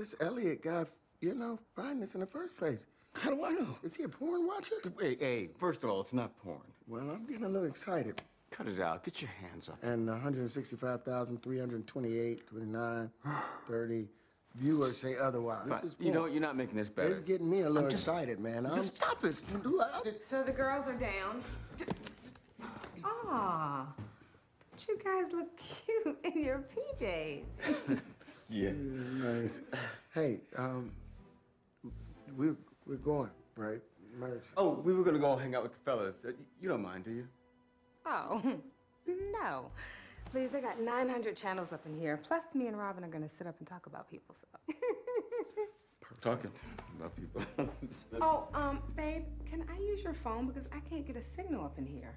this Elliot guy, you know, find this in the first place? How do I know? Is he a porn watcher? Hey, first of all, it's not porn. Well, I'm getting a little excited. Cut it out. Get your hands up. And 165,000, 328, 29, 30. Viewers say otherwise. But this is porn. You know, you're not making this better. It's getting me a little excited, man. Stop it. So the girls are down. Aw. Don't you guys look cute in your PJs? Yeah. Nice. Hey, we're going, right? Merch. Oh, we were going to go hang out with the fellas. You don't mind, do you? Oh, no. Please, they got 900 channels up in here. Plus, me and Robin are going to sit up and talk about people, so. Talking about people. Oh, babe, can I use your phone? Because I can't get a signal up in here.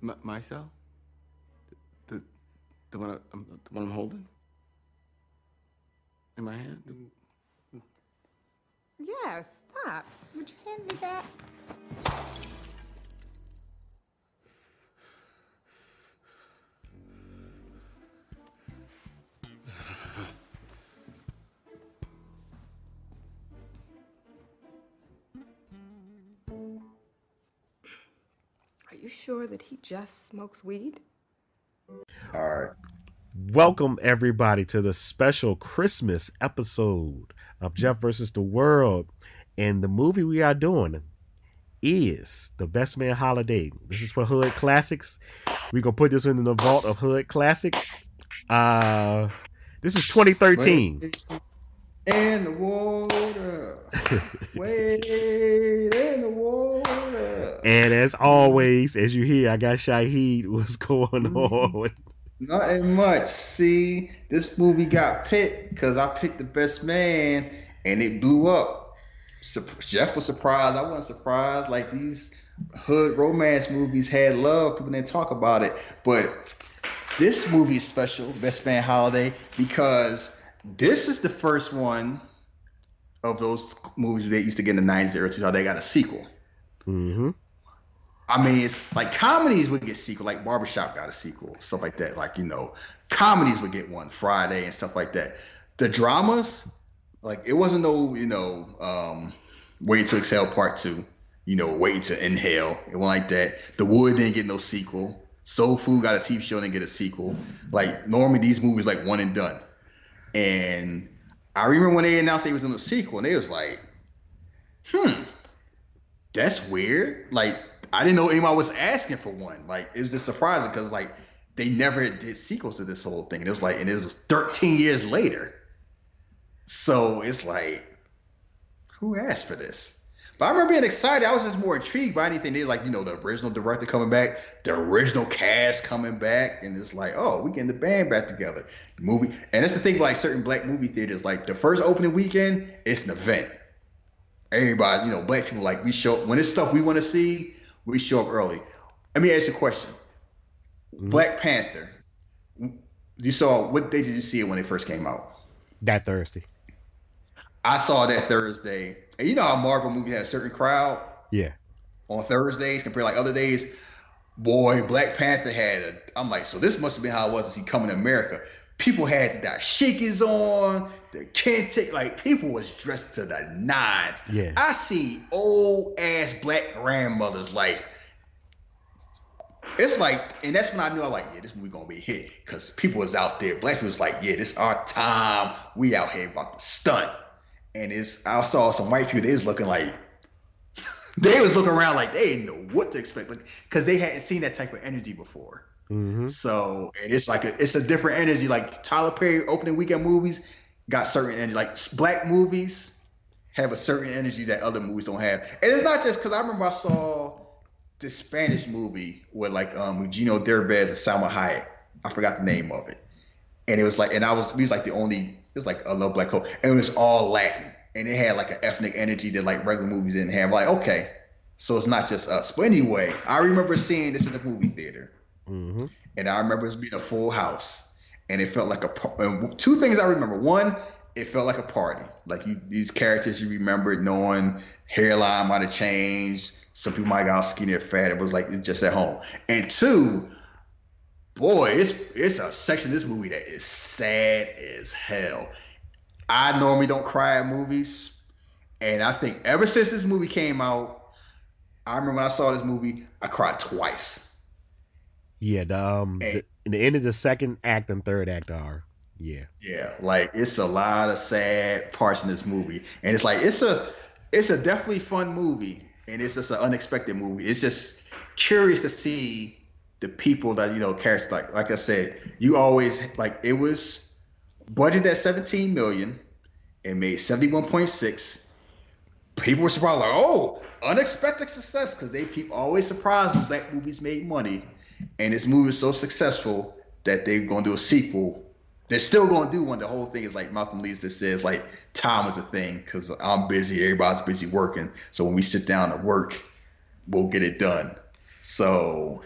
My cell? The one I'm holding? In my hand? Yeah, stop. Would you hand me that? Are you sure that he just smokes weed? All right. Welcome, everybody, to the special Christmas episode of Jeff versus the World. And the movie we are doing is The Best Man Holiday. This is for Hood Classics. We're going to put this in the vault of Hood Classics. This is 2013. In the water. Wait in the water. And as always, as you hear, I got Shahid. What's going on? Nothing much. See, this movie got picked because I picked The Best Man and it blew up. Jeff was surprised. I wasn't surprised. Like, these hood romance movies had love. People didn't talk about it. But this movie is special, Best Man Holiday, because this is the first one of those movies they used to get in the 90s, early 2000s. They got a sequel. Mm-hmm. I mean, it's like comedies would get sequel, like Barbershop got a sequel, stuff like that. Like, you know, comedies would get one, Friday and stuff like that. The dramas, like, it wasn't no, you know, Waiting to Exhale Part 2, you know, Waiting to Inhale. It went like that. The Wood didn't get no sequel. Soul Food got a TV show and didn't get a sequel. Like, normally these movies, like, one and done. And I remember when they announced they was in the sequel, and they was like, that's weird. Like, I didn't know anyone was asking for one. Like, it was just surprising because, like, they never did sequels to this whole thing. And it was like, and it was 13 years later. So it's like, who asked for this? But I remember being excited. I was just more intrigued by anything. They like, you know, the original director coming back, the original cast coming back, and it's like, oh, we getting the band back together. The movie, and that's the thing. Like, certain black movie theaters, like the first opening weekend, it's an event. Everybody, you know, black people, like, we show up when it's stuff we want to see. We show up early. Let me ask you a question. Mm-hmm. Black Panther. You saw, what day did you see it when it first came out? That Thursday. I saw that Thursday. And you know how Marvel movies have a certain crowd? Yeah. On Thursdays compared to, like, other days. Boy, Black Panther had a, I'm like, so this must have been how it was to see Coming to America. People had the dashikis on, the kente, like, people was dressed to the nines. Yeah. I see old ass black grandmothers, like, it's like, and that's when I knew, I was like, yeah, this movie gonna be hit, because people was out there. Black people was like, yeah, this our time. We out here about to stunt. And it's, I saw some white people, they was looking like, they was looking around like they didn't know what to expect, because they hadn't seen that type of energy before. Mm-hmm. So, and it's like, it's a different energy. Like, Tyler Perry opening weekend movies got certain energy. Like, black movies have a certain energy that other movies don't have. And it's not just, because I remember I saw this Spanish movie with, like, Eugenio Derbez and Salma Hayek. I forgot the name of it. And it was like, and I was, he was like the only, it was like, I love black culture. And it was all Latin. And it had, like, an ethnic energy that, like, regular movies didn't have. Like, okay, so it's not just us. But anyway, I remember seeing this in the movie theater. Mm-hmm. And I remember it being a full house. And it felt like a, two things I remember. One, it felt like a party. Like, you, these characters you remember, knowing hairline might have changed. Some people might have got skinny or fat. It was like, it's just at home. And two, boy, it's a section of this movie that is sad as hell. I normally don't cry at movies. And I think ever since this movie came out, I remember when I saw this movie, I cried twice. Yeah, the end of the second act and third act are. Yeah. Yeah, like it's a lot of sad parts in this movie. And it's like it's a definitely fun movie, and it's just an unexpected movie. It's just curious to see the people that, you know, characters like I said, you always like it was budgeted at $17 million and made $71.6 million. People were surprised, like, oh, unexpected success, because people always surprised when black movies made money. And this movie was so successful that they're gonna do a sequel. They're still gonna do one. The whole thing is like Malcolm Lee's that says like time is a thing because I'm busy, everybody's busy working. So when we sit down to work, we'll get it done. So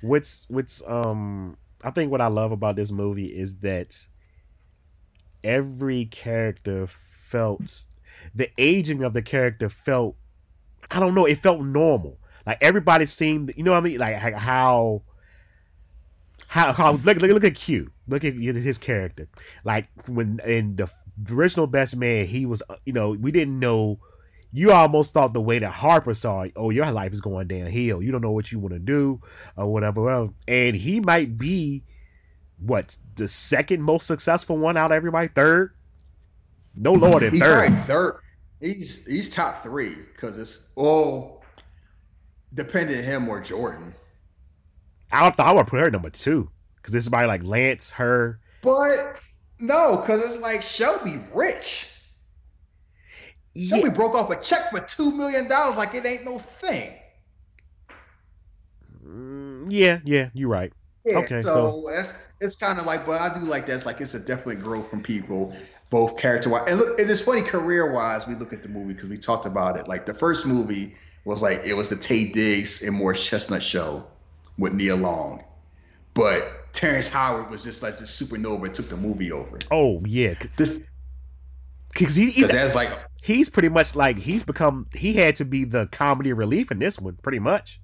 what's I think what I love about this movie is that every character felt the aging of the character felt, I don't know, it felt normal. Like everybody seemed, you know what I mean? Like how look at Q. Look at his character. Like when in the original Best Man, he was, you know, we didn't know. You almost thought the way that Harper saw, oh, your life is going downhill. You don't know what you want to do or whatever. And he might be, what, the second most successful one out of everybody? Third? No lower than third. He's third. He's top three because it's all dependent on him or Jordan. I would put her number two because this is by like Lance, her. But no, because it's like Shelby rich. Yeah. Shelby broke off a check for $2 million like it ain't no thing. Yeah, you're right. Yeah, okay, so it's kind of like, but I do like that. It's like it's a definite growth from people, both character-wise. And look, and it's funny career-wise, we look at the movie because we talked about it. Like the first movie was like, it was the Tay Diggs and Morris Chestnut show with Nia Long, but Terrence Howard was just like the supernova and took the movie over. Oh yeah, this because he's pretty much like he had to be the comedy relief in this one pretty much.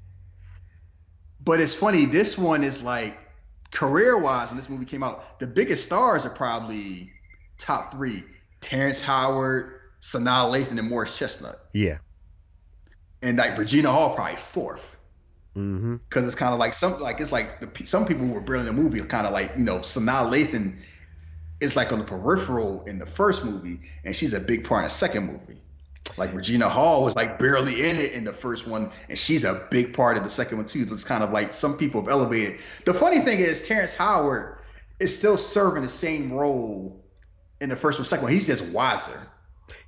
But it's funny, this one is like career wise when this movie came out, the biggest stars are probably top three: Terrence Howard, Sanaa Lathan, and Morris Chestnut. Yeah, and like Regina Hall probably fourth. Mm-hmm. Because it's kind of like some people who were brilliant in the movie are kind of like, you know, Sanaa Lathan is like on the peripheral in the first movie, and she's a big part in the second movie. Like Regina Hall was like barely in it in the first one, and she's a big part of the second one too. It's kind of like some people have elevated. The funny thing is Terrence Howard is still serving the same role in the first one, second one. He's just wiser.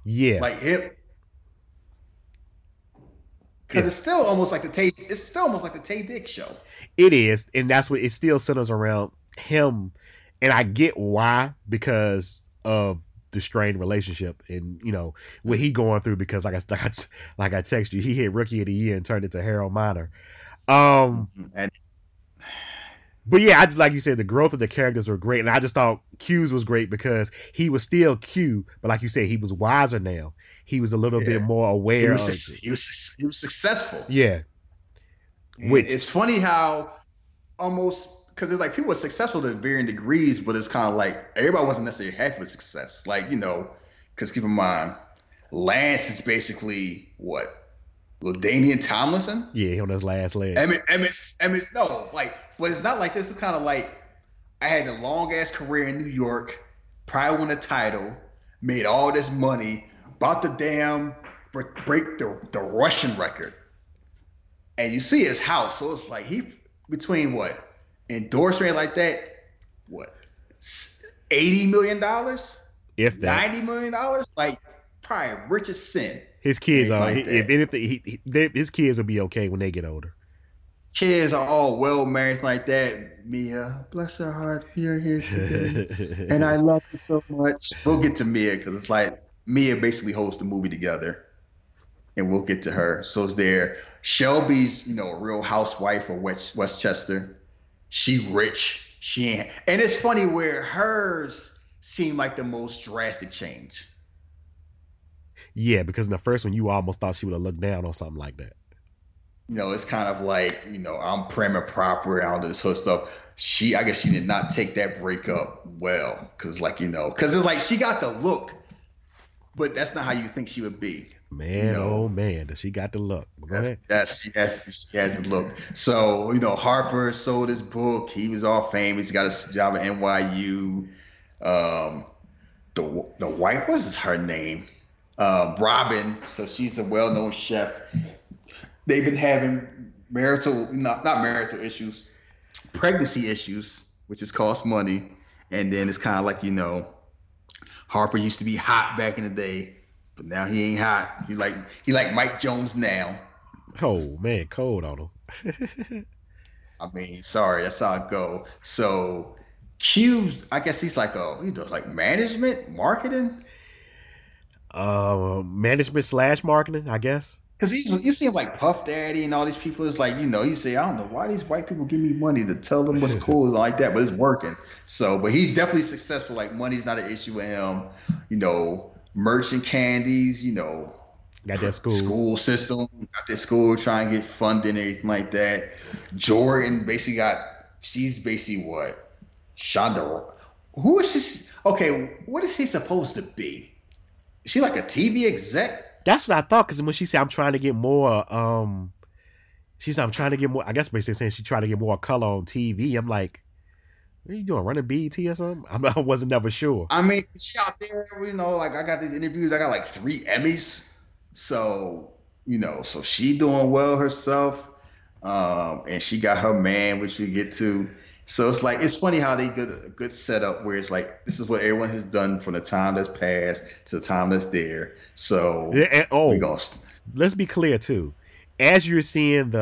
Yeah, like him. Because it's still almost like the Tay Diggs show. It is, and that's what it still centers around him. And I get why, because of the strained relationship and, you know, what he going through. Because like I text you, he hit Rookie of the Year and turned it to Harold Miner. But yeah, like you said, the growth of the characters were great, and I just thought Q's was great because he was still Q, but like you said, he was wiser now. He was a little bit more aware. He was successful. Yeah. It's funny how almost, because it's like people were successful to varying degrees, but it's kind of like everybody wasn't necessarily happy with success. Like, you know, because keep in mind, Lance is basically what? LaDainian Tomlinson? Yeah, on his last leg. But it's not like this. It's kind of like I had a long-ass career in New York, probably won a title, made all this money, about to damn break the Russian record. And you see his house, so it's like he, between what? Endorsement like that, what? $80 million? If that. $90 million? Like, probably rich as sin. His kids are. Like if anything, his kids will be okay when they get older. Kids are all well married like that. Mia, bless her heart, you're here today, and I love you so much. We'll get to Mia because it's like Mia basically holds the movie together, and we'll get to her. So it's there. Shelby's, you know, a real housewife of Westchester. She rich. She ain't. And it's funny where hers seemed like the most drastic change. Yeah, because in the first one, you almost thought she would have looked down on something like that. You know, it's kind of like, you know, I'm prim and proper, all this hood stuff. I guess she did not take that breakup well, because it's like she got the look, but that's not how you think she would be. Man, you know? Oh man, does she got the look? She has the look. So Harper sold his book. He was all famous. He got a job at NYU. The wife, what is her name? Robin. So she's a well-known chef. They've been having pregnancy issues, which has cost money. And then it's kind of like, Harper used to be hot back in the day, but now he ain't hot. He like Mike Jones now. Oh man, cold on him. I mean, sorry, that's how it go. So Q, I guess he's like he does like management, marketing. Management / marketing, I guess. Because you see him like Puff Daddy and all these people. It's like, you say, I don't know why these white people give me money to tell them what's cool and like that, but it's working. So, but he's definitely successful. Like, money's not an issue with him. Merch and candies, got that school system, got that school, trying to get funding and everything like that. Jordan she's basically what? Shonda. Who is she? Okay, what is she supposed to be? Is she like a TV exec? That's what I thought, because when she said, I guess basically saying she tried to get more color on TV. I'm like, what are you doing, running BET or something? I wasn't never sure. I mean, she out there, like I got these interviews. I got like 3 Emmys. So, so she doing well herself. And she got her man, which we get to. So it's like, it's funny how they get a good setup where it's like, this is what everyone has done from the time that's passed to the time that's there. So let's be clear too. As you're seeing the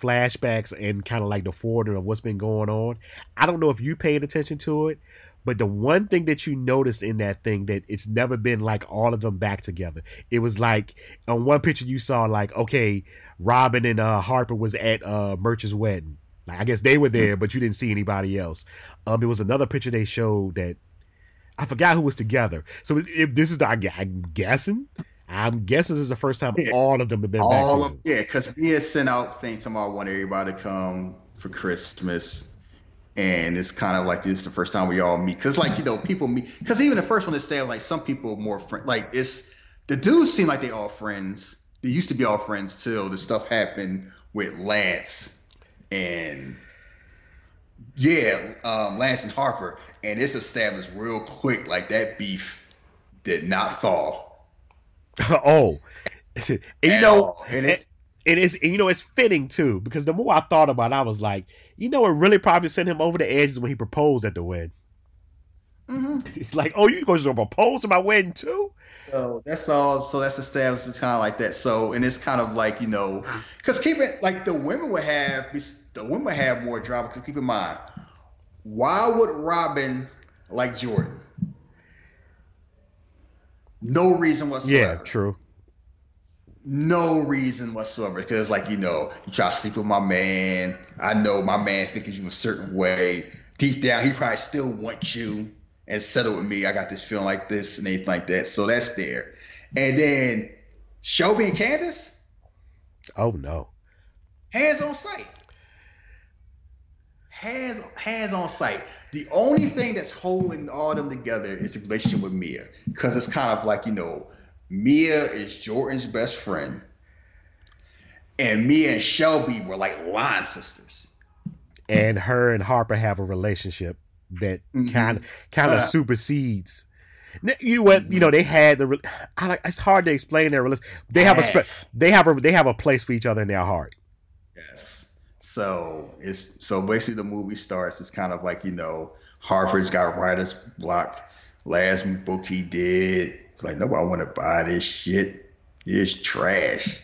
flashbacks and kind of like the forwarding of what's been going on, I don't know if you paid attention to it, but the one thing that you noticed in that thing that it's never been like all of them back together. It was like on one picture you saw like, okay, Robin and Harper was at Merch's wedding. Like, I guess they were there, but you didn't see anybody else. It was another picture they showed that I forgot who was together. So if this is I'm guessing this is the first time all of them have been back together. Yeah, because Mia sent out saying tomorrow I want everybody to come for Christmas. And it's kind of like this is the first time we all meet. Because, people meet. Because even the first one is saying, like, some people are more friends. Like, the dudes seem like they all friends. They used to be all friends till the stuff happened with Lance. And Lance and Harper, and it's established real quick. Like that beef did not thaw. It's fitting too, because the more I thought about it, I was like, it really probably sent him over the edges when he proposed at the wedding. Mm-hmm. Like, you going to propose to my wedding too? So that's all. So that's established. It's kind of like that. So, and it's kind of like, because keep it like the women would have more drama. Because keep in mind, why would Robin like Jordan? No reason whatsoever. Yeah, true. No reason whatsoever. Because you try to sleep with my man. I know my man thinks you a certain way. Deep down, he probably still wants you. And settle with me. I got this feeling like this and anything like that. So that's there. And then Shelby and Candace. Oh no. Hands on sight. Hands on sight. The only thing that's holding all of them together is the relationship with Mia. Because it's kind of like, Mia is Jordan's best friend. And Mia and Shelby were like line sisters. And her and Harper have a relationship that kind of supersedes. You know what? They had the. It's hard to explain their relationship. They have a place for each other in their heart. Yes. So basically, the movie starts. It's kind of like Harper's got writer's block. Last book he did, it's like nobody want to buy this shit. It's trash.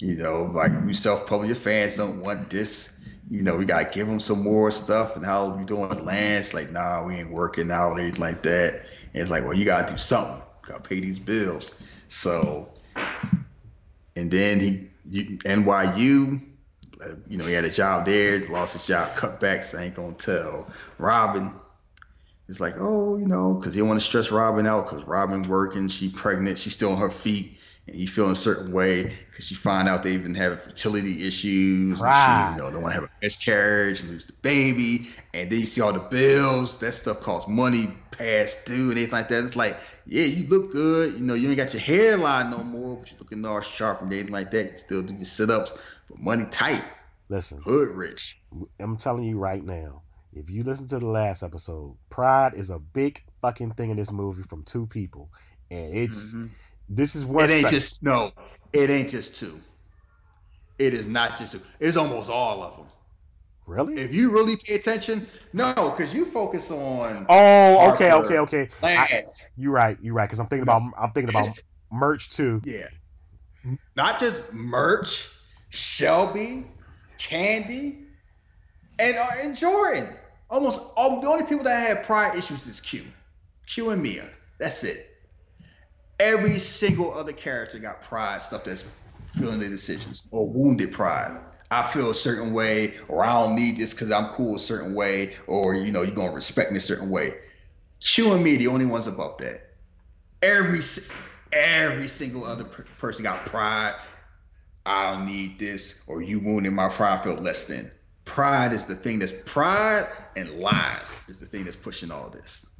Like you self-publish. Your fans don't want this. We got to give them some more stuff. And how you doing with Lance? Like, nah, we ain't working out or anything like that. And it's like, well, you got to do something. Got to pay these bills. So, and then NYU, he had a job there, lost his job, cut back, so I ain't going to tell. Robin, it's like, because he want to stress Robin out because Robin working, she pregnant, she's still on her feet. and you feel in a certain way because you find out they even have fertility issues. Right. And she, they want to have a miscarriage and lose the baby. And then you see all the bills. That stuff costs money, past due, and anything like that. It's like, yeah, you look good. You know, you ain't got your hairline no more, but you're looking all sharp and anything like that. You still do your sit-ups, but money tight. Listen. Hood rich. I'm telling you right now, if you listen to the last episode, pride is a big fucking thing in this movie from two people. And it's... Mm-hmm. This is what it ain't just two. It is not just two. It's almost all of them. Really? If you really pay attention, no, because you focus on. Oh, Harper, okay. Lance. You're right. Because I'm thinking about Merch too. Yeah. Not just Merch, Shelby, Candy, and Jordan. Almost all the only people that have pride issues is Q and Mia. That's it. Every single other character got pride stuff that's feeling their decisions or wounded pride. I feel a certain way, or I don't need this because I'm cool a certain way, or you know you're gonna respect me a certain way. Q and me, the only ones above that. Every single other person got pride. I don't need this, or you wounded my pride. I feel less than. Pride is the thing that's pride, and lies is the thing that's pushing all this.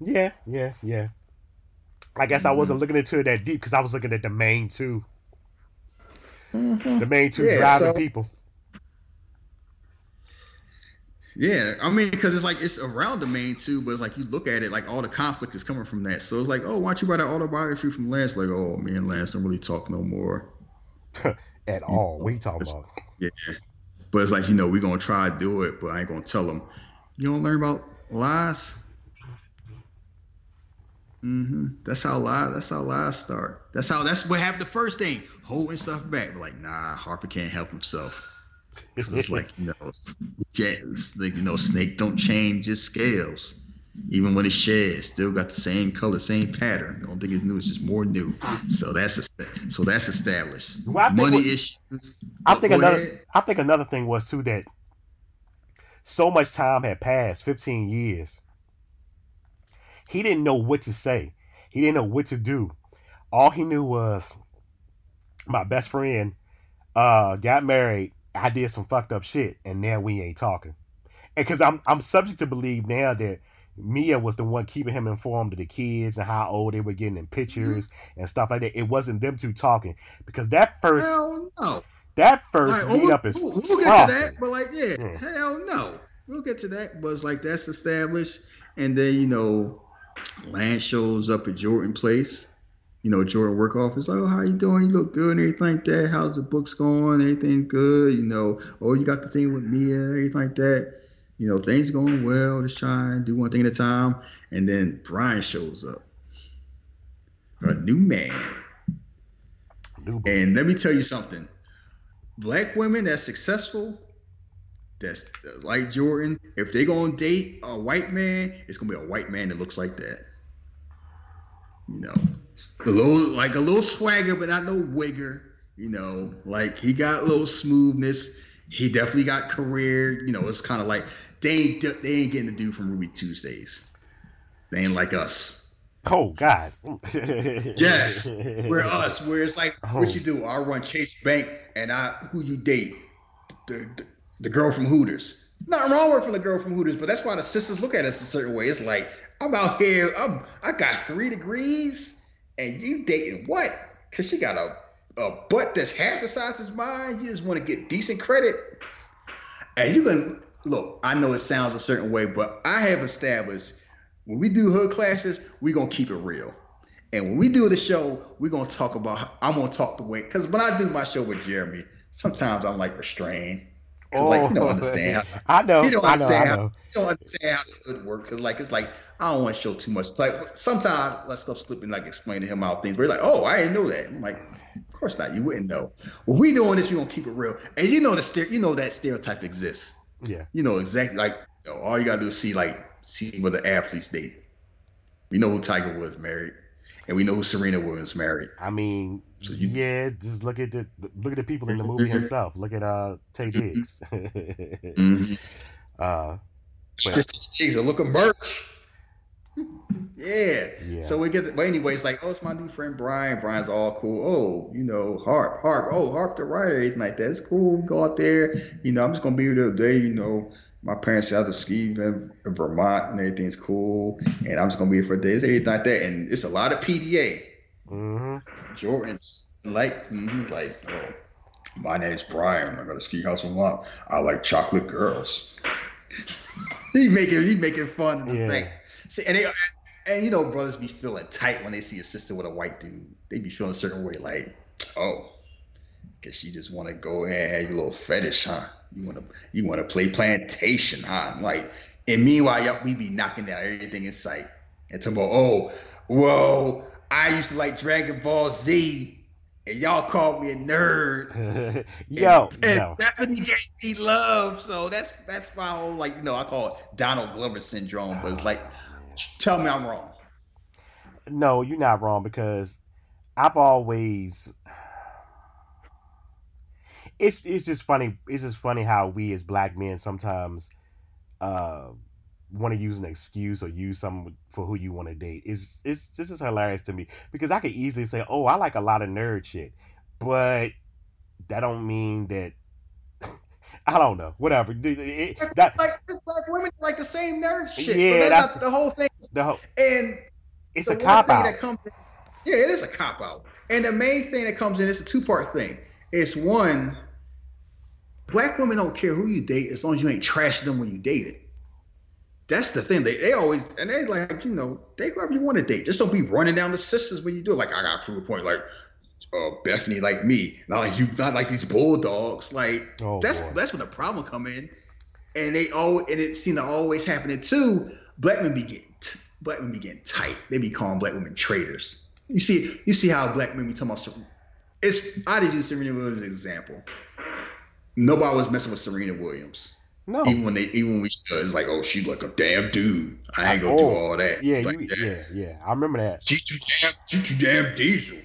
Yeah. I guess I wasn't looking into it that deep because I was looking at the main two. Mm-hmm. The main two driving people. Yeah, I mean, because it's like it's around the main two, but it's like you look at it, like all the conflict is coming from that. So it's like, oh, why don't you write an autobiography from Lance? Like, oh, me and Lance don't really talk no more. At all. What are you talking about? Yeah. But it's like, you know, we're going to try to do it, but I ain't going to tell them. You don't learn about lies? Mm-hmm. That's how lies start. That's what happened. The first thing, holding stuff back. But like, nah, Harper can't help himself. It's like, snake don't change its scales. Even when it sheds, still got the same color, same pattern. The only thing is new, it's just more new. So that's established. Well, money issues. I think another thing was too that so much time had passed, 15 years. He didn't know what to say. He didn't know what to do. All he knew was my best friend got married. I did some fucked up shit, and now we ain't talking. And because I'm subject to believe now that Mia was the one keeping him informed of the kids and how old they were getting in pictures and stuff like that. It wasn't them two talking because that first hell no. That first meet up is we'll get awesome. To that, but like hell no, we'll get to that. But it's like that's established, and then you know. Lance shows up at Jordan's place. You know, Jordan work off. It's like, oh, how you doing? You look good and everything like that. How's the books going? Everything good? You know, oh, you got the thing with Mia, everything like that. You know, things going well. Just trying to do one thing at a time. And then Brian shows up. A new man. And let me tell you something. Black women that's successful, that's like Jordan. If they gonna date a white man, it's gonna be a white man that looks like that. You know, a little swagger, but not no wigger. You know, like he got a little smoothness. He definitely got career. You know, it's kind of like they ain't getting the dude from Ruby Tuesdays. They ain't like us. Oh God. Yes, we're us. Where it's like, what you do? I run Chase Bank, and who you date? The girl from Hooters. Nothing wrong with the girl from Hooters, but that's why the sisters look at us a certain way. It's like, I'm out here, I got 3 degrees, and you dating what? Because she got a butt that's half the size as mine. You just want to get decent credit. And you can, look, I know it sounds a certain way, but I have established, when we do hood classes, we're going to keep it real. And when we do the show, we're going to talk about, I'm going to talk the way, because when I do my show with Jeremy, sometimes I'm like restrained. Oh, like, you don't understand. You don't understand how it would work. Cause like it's like I don't want to show too much. It's like sometimes I let stuff slip and like explain to him how things. But he's like, oh, I didn't know that. I'm like, of course not. You wouldn't know. Well, we doing this. We gonna keep it real. And you know that stereotype exists. Yeah. You know exactly. Like all you gotta do is see where the athletes date. We know who Tiger Woods married, and we know who Serena Williams married. I mean. So just look at the people in the movie himself. Look at Tay Diggs. Just Diggs. Look at Merch. Yeah. So we get, but anyway, it's like, oh, it's my new friend Brian. Brian's all cool. Oh, you know, Harp. Oh, Harp the writer, anything like that. It's cool. Go out there. You know, I'm just gonna be here today. You know, my parents out to ski in Vermont and everything's cool. And I'm just gonna be here for days. Everything like that. And it's a lot of PDA. Mm-hmm. Jordan, like, oh, my name's Brian. I got a ski house in Vermont. I like chocolate girls. He making fun of the thing. See, and you know, brothers be feeling tight when they see a sister with a white dude. They be feeling a certain way, like, oh, cause she just want to go ahead and have your little fetish, huh? You want to play plantation, huh? I'm like, and meanwhile, y'all, we be knocking down everything in sight. And tomorrow, oh, whoa, I used to like Dragon Ball Z, and y'all called me a nerd. Yo, and Stephanie gave me love, so that's my whole, like, you know, I call it Donald Glover syndrome, but it's like, tell me I'm wrong. No, you're not wrong, because I've always, it's just funny how we as black men sometimes want to use an excuse or use something for who you want to date. It's this is hilarious to me, because I could easily say, oh, I like a lot of nerd shit, but that don't mean that. I don't know. Whatever. It's like women like the same nerd shit. Yeah, so that's not the whole thing. And it's a cop out. It is a cop out. And the main thing that comes in is a two-part thing. It's one, black women don't care who you date as long as you ain't trashing them when you date it. That's the thing. They always, and they like, you know, date whoever you want to date. Just don't be running down the sisters when you do it. Like, I got to prove a point. Like, Bethany like me, not like these bulldogs. Like, oh, that's when the problem come in, and it seemed to always happening too. Black men be getting tight. They be calling black women traitors. You see how black men be talking about. I just use Serena Williams as an example. Nobody was messing with Serena Williams. No, even when we should. It's like, oh, she's like a damn dude. I ain't gonna do all that. Yeah, like yeah. I remember that. She too damn diesel.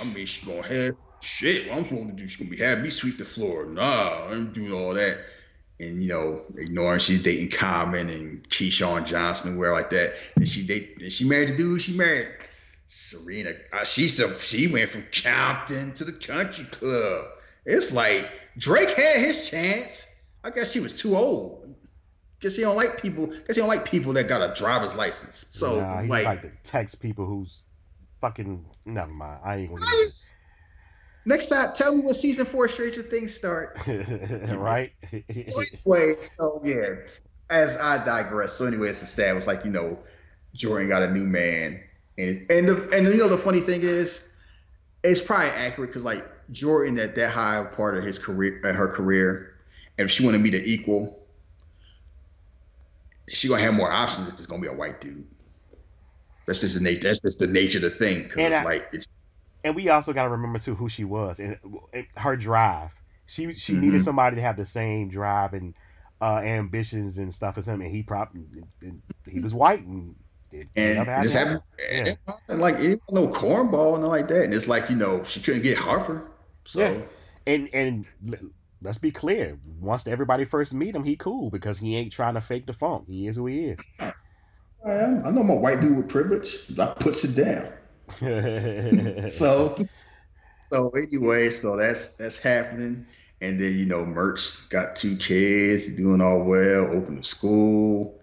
I mean, she's gonna have shit. What I'm supposed to do? She's gonna be having me sweep the floor. Nah, I ain't doing all that. And, you know, ignoring she's dating Common and Keyshawn Johnson and where like that. And she married the dude she married. Serena, she went from Compton to the country club. It's like, Drake had his chance. I guess she was too old. Guess he don't like people that got a driver's license. So nah, he's like to text people who's fucking, never mind. I ain't gonna. Next time, tell me when season 4 Stranger Things start. Right? Anyway, so yeah, as I digress. So anyway, it's established, like, you know, Jordan got a new man, and you know the funny thing is, it's probably accurate, because like Jordan at that high part of his career, if she want to be the equal, she gonna have more options if it's gonna be a white dude. That's just the nature of the thing. And we also got to remember too who she was and her drive. She mm-hmm. needed somebody to have the same drive and ambitions and stuff as him. And he was white and like it was no cornball and all like that. And it's like, you know, she couldn't get Harper. So yeah. And let's be clear. Once everybody first meet him, he cool because he ain't trying to fake the funk. He is who he is. I know my white dude with privilege. I puts it down. so anyway, so that's happening. And then, you know, Merch got 2 kids, doing all well, open the school.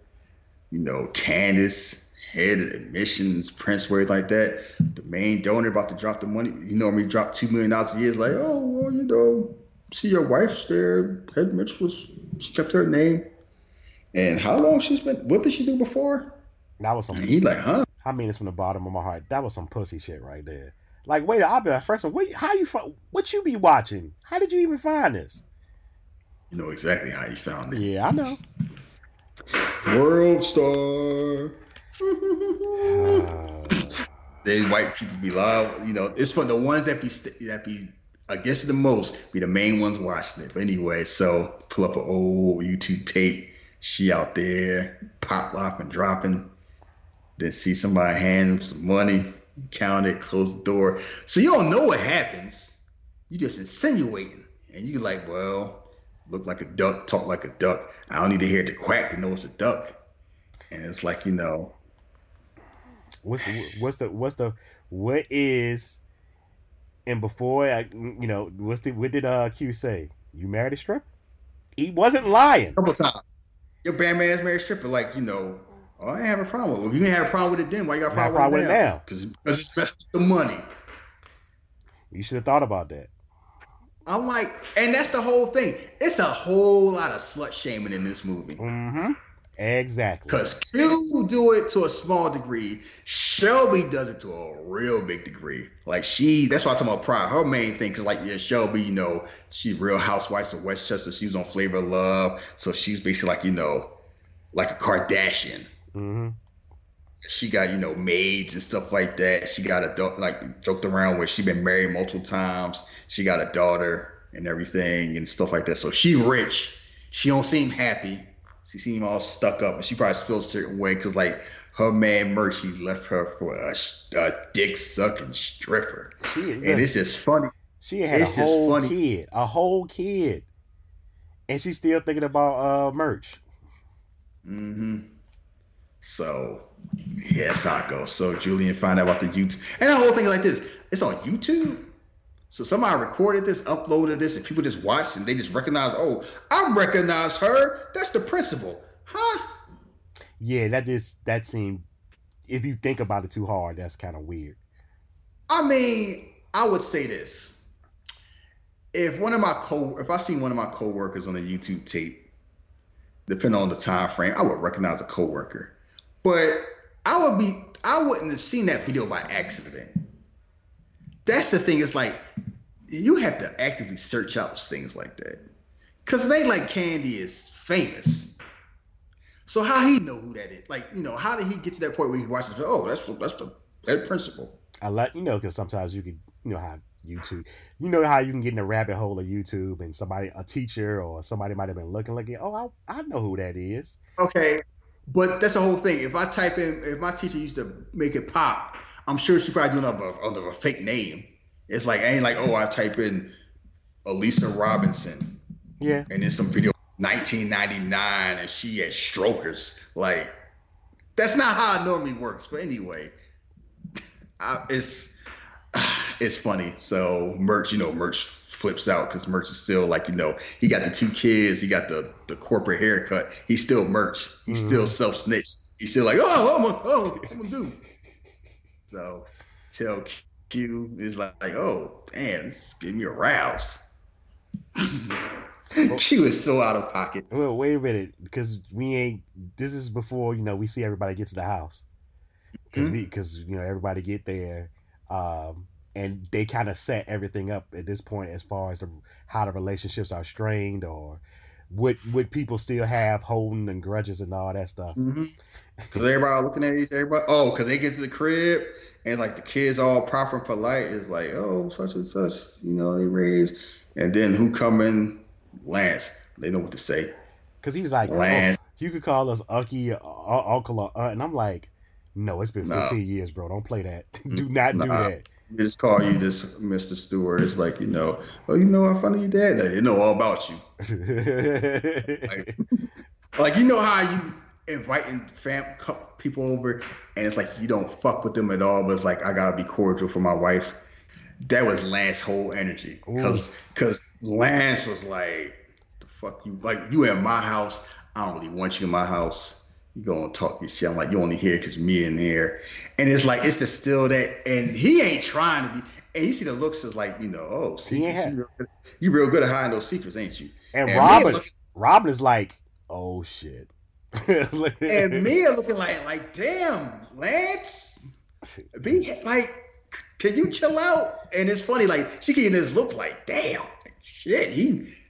You know, Candace, head of admissions, principal, like that. The main donor about to drop the money. You know, I mean, drop $2 million a year. It's like, oh, well, you know, see your wife's there. Head mistress, she kept her name. And how long she's been? What did she do before? That was some. He like, huh? I mean, it's from the bottom of my heart. That was some pussy shit right there. Like, wait, I'll be like, first one. What you be watching? How did you even find this? You know exactly how you found it. Yeah, I know. World star. They white people be loud. You know, it's for the ones that be I guess the most be the main ones watching it. But anyway, so pull up an old YouTube tape. She out there pop-lopping, dropping. Then see somebody hand him some money, count it, close the door. So you don't know what happens. You just insinuating. And you like, well, look like a duck, talk like a duck. I don't need to hear the quack to know it's a duck. And it's like, you know, What is and before I, you know, what did Q say? You married a stripper? He wasn't lying. Couple times. Your band man's married a stripper, like, you know. Oh, I ain't have a problem with it. If you didn't have a problem with it then, why you got a problem with it now? Because it's best with the money. You should have thought about that. I'm like, and that's the whole thing. It's a whole lot of slut shaming in this movie. Mm-hmm. Exactly. Because Q do it to a small degree. Shelby does it to a real big degree. Like that's why I'm talking about pride. Her main thing, because like, yeah, Shelby, you know, she's Real Housewives of Westchester. She was on Flavor of Love. So she's basically like, you know, like a Kardashian. Mm-hmm. She got, you know, maids and stuff like that. She got a like joked around where she been married multiple times. She got a daughter and everything and stuff like that. So she rich. She don't seem happy. She seem all stuck up, and she probably feels a certain way because like her man Merch, he left her for a dick sucking stripper. And it's just funny. She had a whole kid, and she's still thinking about Merch. Mm-hmm. So, yeah, Sako. So Julian find out about the YouTube. And the whole thing is like this. It's on YouTube. So somebody recorded this, uploaded this, and people just watched and they just recognize, oh, I recognize her. That's the principal. Huh? Yeah, that seemed, if you think about it too hard, that's kind of weird. I mean, I would say this. If I see one of my coworkers on a YouTube tape, depending on the time frame, I would recognize a coworker. But I wouldn't have seen that video by accident. That's the thing. It's like, you have to actively search out things like that. Because they like Candy is famous. So how he know who that is? Like, you know, how did he get to that point where he watches, oh, that's the principal. I like, you know, because sometimes you can, you know, how YouTube, you know how you can get in a rabbit hole of YouTube and a teacher or somebody might have been looking, oh, I know who that is. Okay. But that's the whole thing. If I type in, if my teacher used to make it pop, I'm sure she probably doing under a fake name. It's like, I ain't like, oh, I type in Elisa Robinson. Yeah. And then some video, 1999, and she had strokers. Like, that's not how it normally works. But anyway, it's funny. So Merch flips out because Merch is still like, you know, he got the two kids, he got the corporate haircut. He's still Merch. He's still self-snitch. He's still like, I'm gonna do. So tell Q is like, oh, damn, this is getting me aroused. Well, Q is so out of pocket. Well, wait a minute, because this is before, you know, we see everybody get to the house. Because you know, everybody get there. And they kind of set everything up at this point as far as how the relationships are strained or would people still have holding and grudges and all that stuff. Mm-hmm. Cause everybody looking at each other. Oh, cause they get to the crib and like the kids all proper and polite is like, oh, such and such, you know, they raise. And then who coming? Lance. They know what to say. Cause he was like, Lance, oh, you could call us Unky, Uncle or Aunt. And I'm like, no, it's been 15 years, bro. Don't play that. Do not do that. They just call you just Mr. Stewart. It's like, you know, oh, you know how funny your dad is. They know all about you. like, you know how you inviting people over, and it's like you don't fuck with them at all, but it's like, I got to be cordial for my wife. That was Lance's whole energy. Because Lance was like, the fuck you? Like, you at my house. I don't really want you in my house. You gonna talk this shit. I'm like, you only here because me in there. And it's like, it's just still that, and he ain't trying to be, and you see the looks is like, you know, oh, see, you real good at hiding those secrets, ain't you? And Robin is like, oh shit. And Mia looking like, damn, Lance, be like, can you chill out? And it's funny, like, she getting this look like, damn, shit,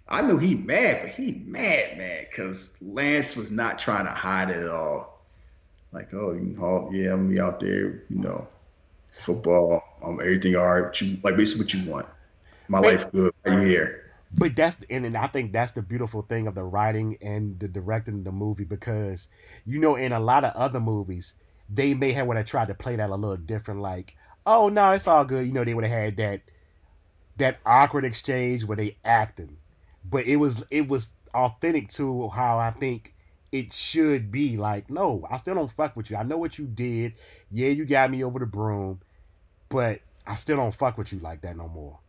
I knew he mad, but he mad, because Lance was not trying to hide it at all. Like, oh, you know, yeah, I'm going to be out there, you know, football, everything all right. Like, basically what you want. My life good. I'm here. But and I think that's the beautiful thing of the writing and the directing of the movie, because, you know, in a lot of other movies, they may have would have tried to play that a little different, like, oh, no, it's all good. You know, they would have had that awkward exchange where they acting. But it was authentic to how I think it should be like, no, I still don't fuck with you. I know what you did. Yeah, you got me over the broom, but I still don't fuck with you like that no more.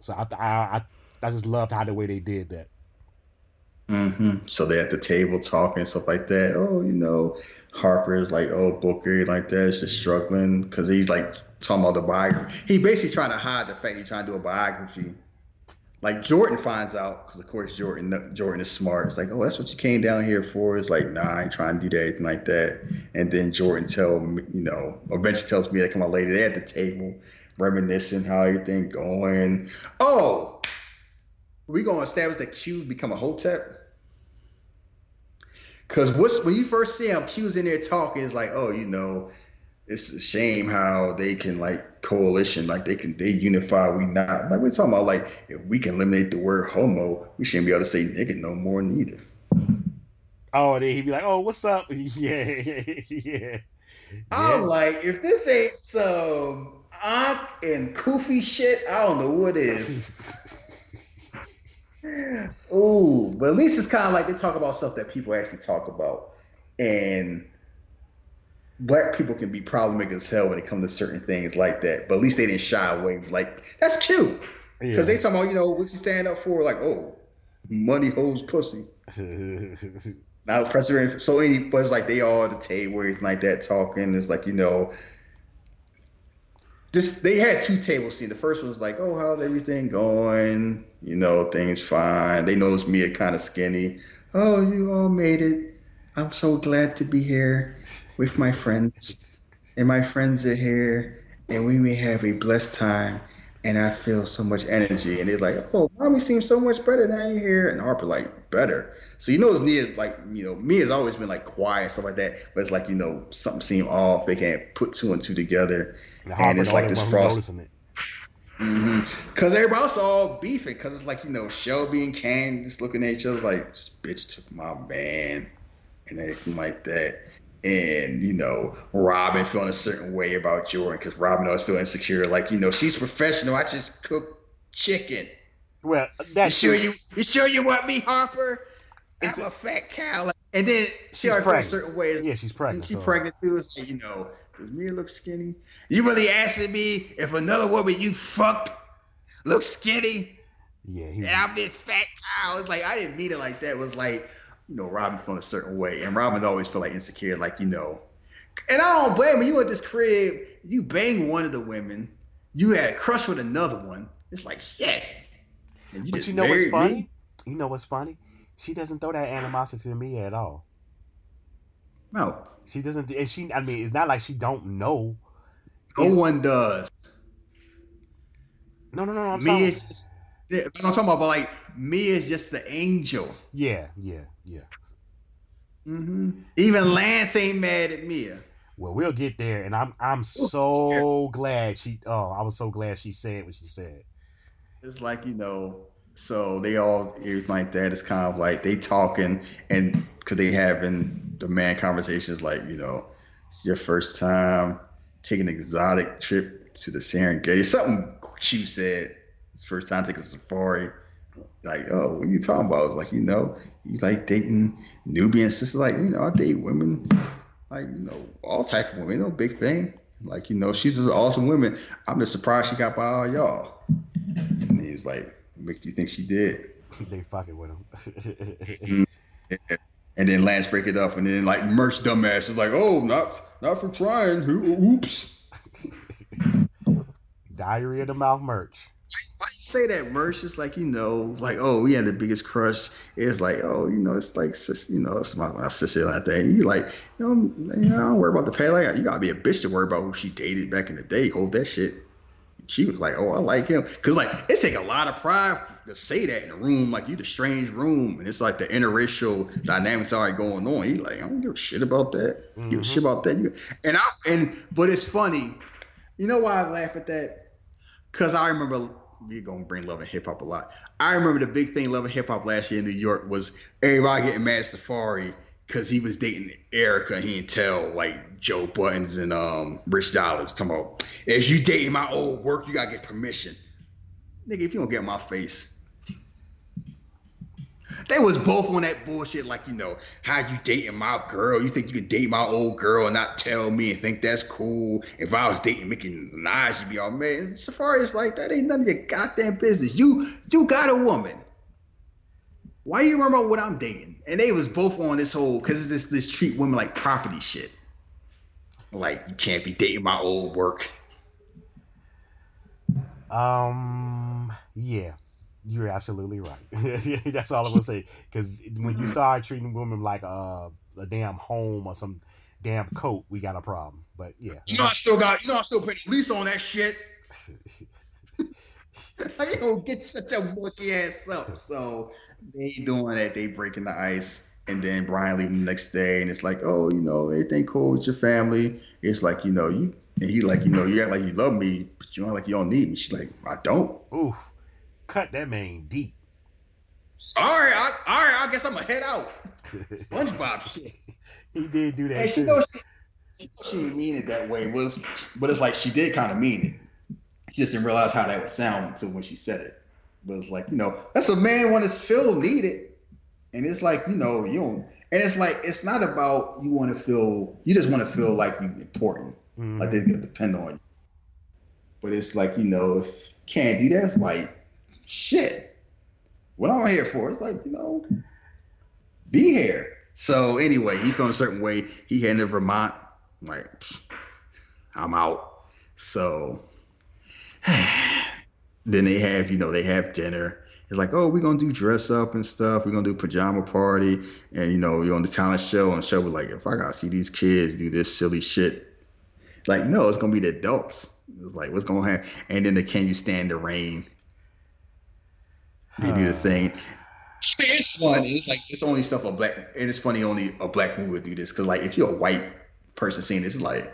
So I just loved how the way they did that. Mm-hmm. So they're at the table talking and stuff like that. Oh, you know, Harper's like, oh, Booker like that is just struggling because he's like talking about the biography. He basically trying to hide the fact he's trying to do a biography. Like Jordan finds out because of course Jordan is smart. It's like, oh, that's what you came down here for. It's like, nah, I ain't trying to do that, anything like that. And then Jordan eventually tells me to come out later. They're at the table reminiscing how everything going. Oh, we gonna establish that Q become a hotep. Cause when you first see him, Q's in there talking. It's like, oh, you know, it's a shame how they can like coalition, like they unify. We not like we're talking about like if we can eliminate the word homo, we shouldn't be able to say nigga no more neither. Oh, then he'd be like, oh, what's up? Yeah. I'm like, if this ain't some Ankh and Koofy shit, I don't know what is. Ooh, but at least it's kind of like they talk about stuff that people actually talk about, and Black people can be problematic as hell when it comes to certain things like that, but at least they didn't shy away. Like, that's cute. Because they talking about, you know, what's he stand up for? Like, oh, money holds pussy. Now, President, so any, but it's like they all at the table, it's like that talking. It's like, you know, just they had two tables. See, the first one was like, oh, how's everything going? You know, things fine. They noticed Mia kind of skinny. Oh, you all made it. I'm so glad to be here with my friends, and my friends are here, and we may have a blessed time, and I feel so much energy. And they're like, oh, mommy seems so much better now you're here. And Harper like, better? So you know it's near, like, you know, Mia's always been like quiet and stuff like that, but it's like, you know, something seemed off. They can't put two and two together, and it's like this frost. Mm-hmm. Cause everybody else all beefing, cause it's like, you know, Shelby and Candace looking at each other like, this bitch took my man, and everything like that. And, you know, Robin feeling a certain way about Jordan because Robin always feeling insecure. Like, you know, she's professional. I just cook chicken. Well, that's you sure you want me, Harper? I'm a fat cow. And then she already feels a certain way. Yeah, she's pregnant. She's pregnant too. It's like, you know, does Mia look skinny? You really asking me if another woman you fucked looks skinny? Yeah. And I'm this fat cow. It's like, I didn't mean it like that. It was like, you know, Robin feeling a certain way, and Robin always feel like insecure, like, you know. And I don't blame her. You at this crib, you bang one of the women, you had a crush with another one. It's like, shit. And you but just you know what's funny? You know what's funny? She doesn't throw that animosity to me at all. No, she doesn't. And she, I mean, it's not like she don't know. No one does. No. I'm talking about like Mia is just the angel. Yeah. Mm-hmm. Even Lance ain't mad at Mia. Well, we'll get there, and I'm so glad she. Oh, I was so glad she said what she said. It's like, you know, so they all everything like that. It's kind of like they talking, and because they having the man conversations, like, you know, it's your first time taking an exotic trip to the Serengeti. Something Q said. First time taking a safari, like, oh, what are you talking about? It's like, you know, you like dating Nubian sisters, like, you know, I date women, like, you know, all type of women, no big thing. Like, you know, she's just an awesome woman. I'm just surprised she got by all y'all. And he was like, make you think she did? They fucking with him. Yeah. And then Lance break it up, and then like Merch dumbass is like, oh, not for trying. Oops. Diary of the Mouth Merch. Say that Merch is like, you know, like, oh, we had the biggest crush. It's like, oh, you know, it's like, you know, it's my sister like that. And you like, you know, I don't worry about the pay. Like, you gotta be a bitch to worry about who she dated back in the day. Hold that shit. She was like, oh, I like him. Cause like, it take a lot of pride to say that in a room, like you the strange room, and it's like the interracial dynamics already going on. You like, I don't give a shit about that. Mm-hmm. Give a shit about that. But it's funny. You know why I laugh at that? Cause I remember. We're going to bring Love and Hip Hop a lot. I remember the big thing Love and Hip Hop last year in New York was everybody getting mad at Safari because he was dating Erica and he didn't tell, like, Joe Buttons and Rich Dollar. He's talking about, if you dating my old work, you got to get permission. Nigga, if you don't get in my face. They was both on that bullshit, like, you know, how you dating my girl? You think you could date my old girl and not tell me and think that's cool? If I was dating Nicki Minaj, you'd be all, man, Safari's like, that ain't none of your goddamn business. You got a woman. Why you remember what I'm dating? And they was both on this whole, because it's this treat women like property shit. Like, you can't be dating my old work. Yeah. You're absolutely right. That's all I'm gonna say. Because when you start treating women like a damn home or some damn coat, we got a problem. But yeah, I still putting a lease on that shit. I ain't gonna get such a monkey ass up. So they ain't doing that. They breaking the ice, and then Brian leaving the next day, and it's like, oh, you know, everything cool with your family. It's like, you know, you and he like, you know, you act like you love me, but you act like you don't need me. She's like, I don't. Oof. Cut that man deep. Sorry, I guess I'm gonna head out. SpongeBob shit. He did do that. And she knows she didn't mean it that way, but it's like she did kind of mean it. She just didn't realize how that would sound until when she said it. But it's like, you know, that's a man when it's feel needed. And it's like, you know, you don't, and it's like, it's not about you want to feel, you just want to feel like you're important, like they can depend on you. But it's like, you know, if you can't do that, it's like, shit, what I'm here for? It's like, you know, be here. So anyway, he felt a certain way. He headed to Vermont. I'm like, I'm out. So then they have, you know, they have dinner. It's like, oh, we're gonna do dress up and stuff. We're gonna do pajama party, and you know, you're on the talent show. And show was like, if I gotta see these kids do this silly shit, like, no, it's gonna be the adults. It's like, what's gonna happen? And then the Can You Stand the Rain? They do the thing. It's fun. It's like, it's only stuff a black, and it's funny only a black movie would do this, because like if you're a white person seeing this, it's like,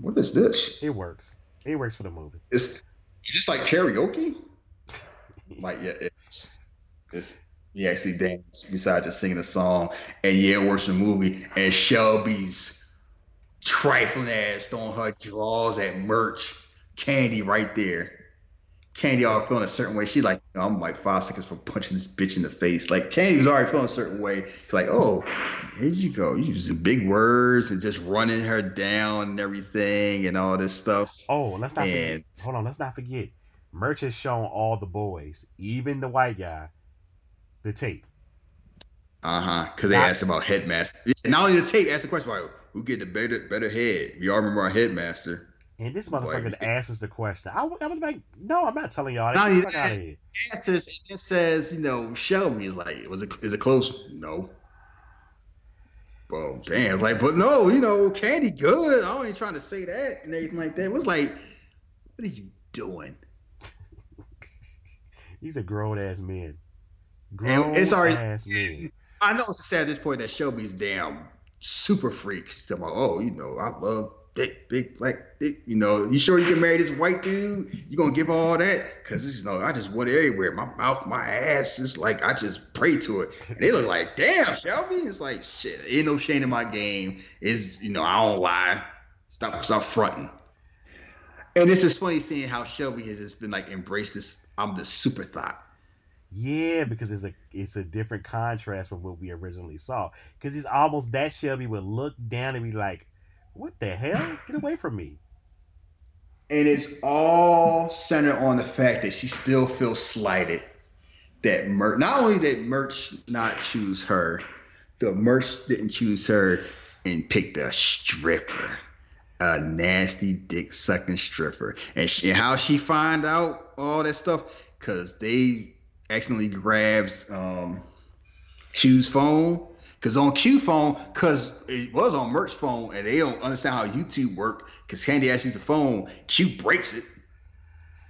what is this? It works. It works for the movie. It's just like karaoke. Like, yeah, it's you actually dance besides just singing a song, and yeah, it works for the movie. And Shelby's trifling ass throwing her draws at merch candy right there. Candy already feeling a certain way. She like, I'm like 5 seconds from punching this bitch in the face. Like, Candy's already feeling a certain way. She's like, oh, here you go. You using big words and just running her down and everything and all this stuff. Oh, let's not forget. Merch has shown all the boys, even the white guy, the tape. Because they asked about headmaster. Not only the tape, asked the question about who get the better head. We all remember our headmaster. And this motherfucker answers the question. I was like, no, I'm not telling y'all. No, fuck out of here. Answers. It just says, you know, Shelby is like, is it close? No. Well, damn. It's like, but no, you know, Candy good. I ain't trying to say that and everything like that. It was like, what are you doing? He's a grown ass man. Grown ass man. I know it's sad at this point that Shelby's damn super freak. She's like, oh, you know, I love big black dick, you know, you sure you can marry this white dude? You gonna give all that? Because, you know, I just want it everywhere. My mouth, my ass, just like, I just pray to it. And they look like, damn, Shelby. It's like, shit, ain't no shame in my game. It's, you know, I don't lie. Stop fronting. And it's just funny seeing how Shelby has just been like, embrace this, I'm the super thought. Yeah, because it's a different contrast from what we originally saw. Because it's almost that Shelby would look down and be like, what the hell? Get away from me. And it's all centered on the fact that she still feels slighted. That Merch, not only did Merch not choose her, the Merch didn't choose her and picked a stripper. A nasty dick sucking stripper. And how she find out all that stuff? Because they accidentally grabs Q's phone. Because on Q phone, because it was on Merch phone, and they don't understand how YouTube work, because Candy asks you the phone, Q breaks it,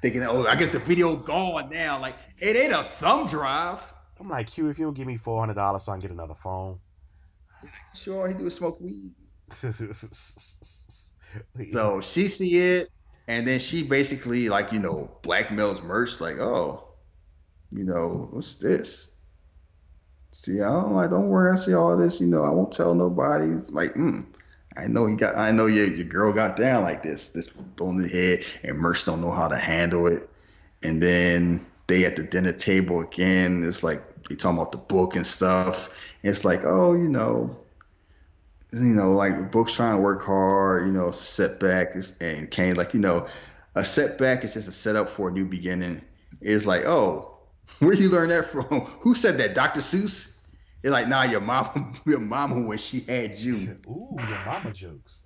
thinking, oh, I guess the video gone now. Like, it ain't a thumb drive. I'm like, Q, if you don't give me $400 so I can get another phone. Sure, he do smoke weed. So she see it, and then she basically, like, you know, blackmails Merch, like, oh, you know, what's this? See, I'm like, don't worry, I see all this, you know, I won't tell nobody. It's like, I know your girl got down like this on the head, and Merch don't know how to handle it. And then they at the dinner table again. It's like they talking about the book and stuff. It's like, oh, you know, like the book's trying to work hard, you know, it's a setback. And Kane, like, you know, a setback is just a setup for a new beginning. It's like, oh, where you learn that from? Who said that, Dr. Seuss? It's like, nah, your mama when she had you. Ooh, your mama jokes.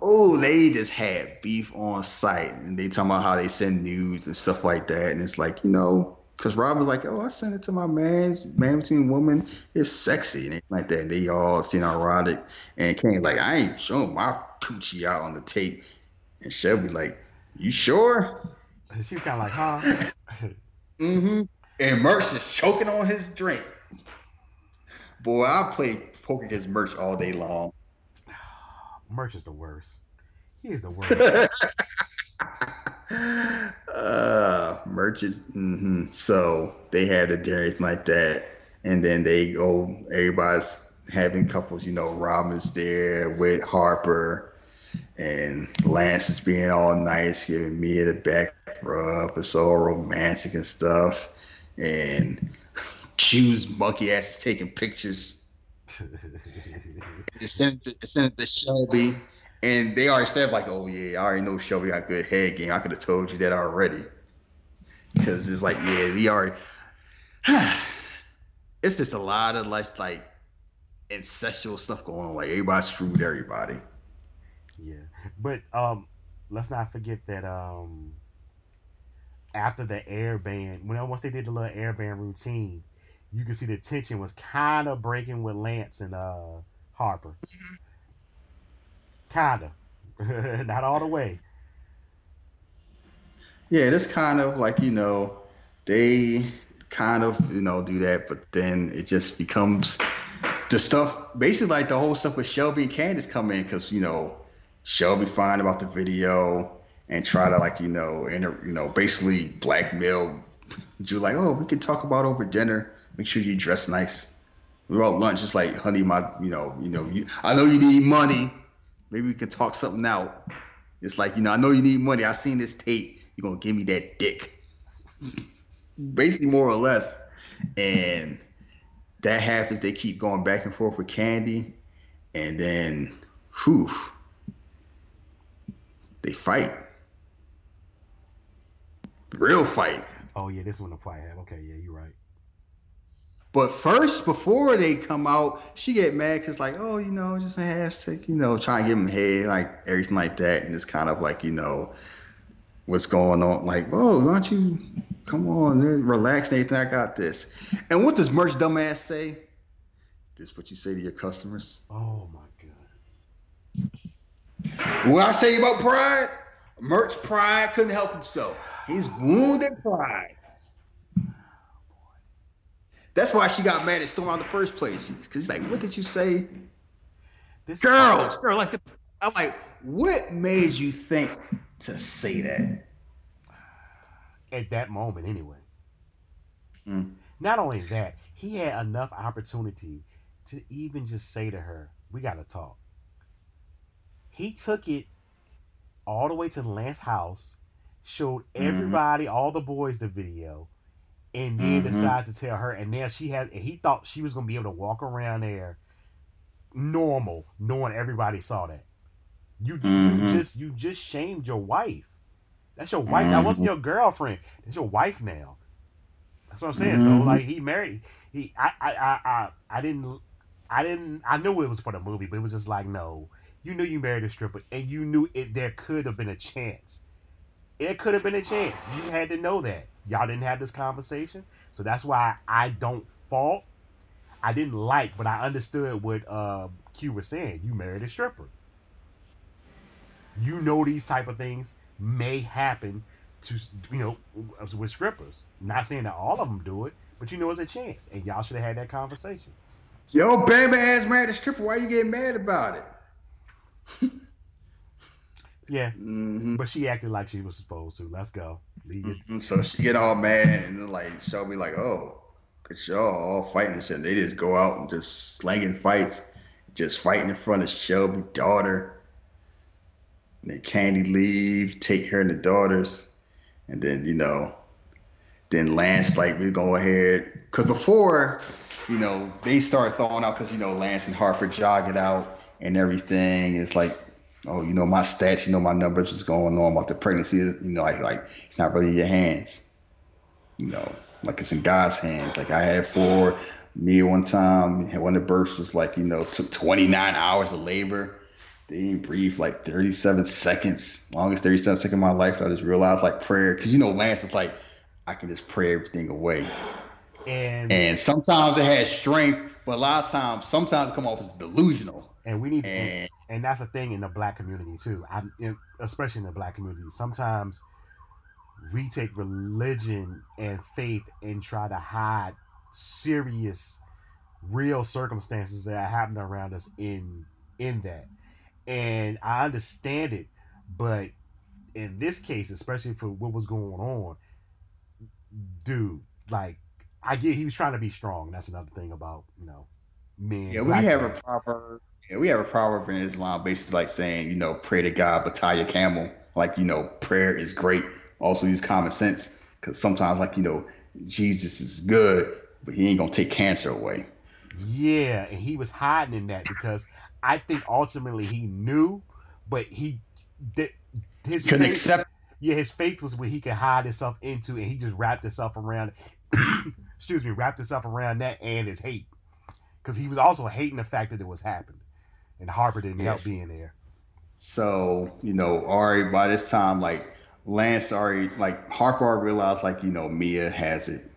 Oh, they just had beef on site, and they talking about how they send nudes and stuff like that. And it's like, you know, because Robin's like, oh, I sent it to my man between women. It's sexy and like that. And they all seem erotic. And Kane's like, I ain't showing my coochie out on the tape. And Shelby like, you sure? She's kind of like, huh? Mm-hmm. And Merch is choking on his drink. Boy, I play poker against Merch all day long. Merch is the worst. He is the worst. Merch is... Mm-hmm. So they had a dinner like that. And then they go... Everybody's having couples. You know, Robin's there with Harper. And Lance is being all nice, giving Mia the back rub. It's all romantic and stuff. And Q's monkey ass is taking pictures. Sent it to Shelby. And they already said, like, oh, yeah, I already know Shelby got good head game. I could have told you that already. Because it's like, yeah, we already. It's just a lot of, like, incestual stuff going on. Like, everybody screwed everybody. Yeah. But let's not forget that. After the air band, once they did the little air band routine, you can see the tension was kind of breaking with Lance and Harper. Kind of. Not all the way. Yeah, it's kind of like, you know, they kind of, you know, do that, but then it just becomes the stuff, basically like the whole stuff with Shelby and Candace come in, because, you know, Shelby find about the video and try to, like, you know, basically blackmail you, like, oh, we can talk about over dinner. Make sure you dress nice. We're out lunch. It's like, honey, my, I know you need money. Maybe we can talk something out. It's like, you know, I know you need money. I seen this tape. You're gonna give me that dick. Basically, more or less. And that happens. They keep going back and forth with Candy, and then, whew, they fight. Real fight. Oh, yeah, this one the fight happened. Okay, yeah, you're right. But first, before they come out, she get mad because, like, oh, you know, just a hashtag, you know, trying to give him head, like, everything like that. And it's kind of like, you know, what's going on? Like, oh, why don't you come on, relax and everything. I got this. And what does Merch dumbass say? This what you say to your customers? Oh, my God. What I say about pride? Merch pride couldn't help himself. His wounded pride. That's why she got mad at Storm out in the first place. Because he's like, what did you say? I'm like, what made you think to say that? At that moment, anyway. Mm. Not only that, he had enough opportunity to even just say to her, we got to talk. He took it all the way to Lance's house, showed everybody, mm-hmm. all the boys, the video, and then mm-hmm. decided to tell her. And now he thought she was going to be able to walk around there normal, knowing everybody saw that. Mm-hmm. You just shamed your wife. That's your wife. Mm-hmm. That wasn't your girlfriend. That's your wife now. That's what I'm saying. Mm-hmm. So, like, he married. I knew it was for the movie, but it was just like, no. You knew you married a stripper, and you knew it. There could have been a chance. It could have been a chance. You had to know that. Y'all didn't have this conversation. So that's why I don't fault. I didn't like, but I understood what Q was saying. You married a stripper. You know these type of things may happen to, you know, with strippers. Not saying that all of them do it, but you know it's a chance. And y'all should have had that conversation. Yo, baby ass married a stripper. Why you getting mad about it? Yeah, mm-hmm. But she acted like she was supposed to. Let's go. Mm-hmm. So she get all mad, and then, like, she'll be like, oh, because y'all all fighting and shit. They just go out and just slanging fights, just fighting in front of Shelby's daughter. And then Candy leave, take her and the daughters. And then, you know, then Lance, like, we go ahead. Because before, you know, they started throwing out because, you know, Lance and Harper jogging out and everything. It's like, oh, you know, my stats, you know, my numbers, what's going on about the pregnancy. You know, like it's not really in your hands. You know, like it's in God's hands. Like I had four. Mia one time, one of the births was like, you know, took 29 hours of labor. They didn't breathe like 37 seconds. Longest 37 seconds of my life. I just realized like prayer. Because, you know, Lance is like, I can just pray everything away. And sometimes it has strength, but a lot of times, sometimes it come off as delusional. And we need and that's a thing in the black community too. Especially in the black community. Sometimes we take religion and faith and try to hide serious, real circumstances that happen around us in that. And I understand it, but in this case, especially for what was going on, dude, like, I get he was trying to be strong. That's another thing about, you know, men. Yeah, we have a proverb. Yeah, we have a proverb in Islam, basically like saying, you know, pray to God, but tie your camel. Like, you know, prayer is great. Also use common sense, because sometimes, like, you know, Jesus is good, but he ain't gonna take cancer away. Yeah, and he was hiding in that because I think ultimately he knew, but his couldn't faith, accept. Yeah, his faith was what he could hide himself into, and he just wrapped himself around. Wrapped himself around that and his hate, because he was also hating the fact that it was happening, and Harper didn't help being there. So, you know, Ari, by this time, like, Lance already, like, Harper already realized, like, you know, Mia has it,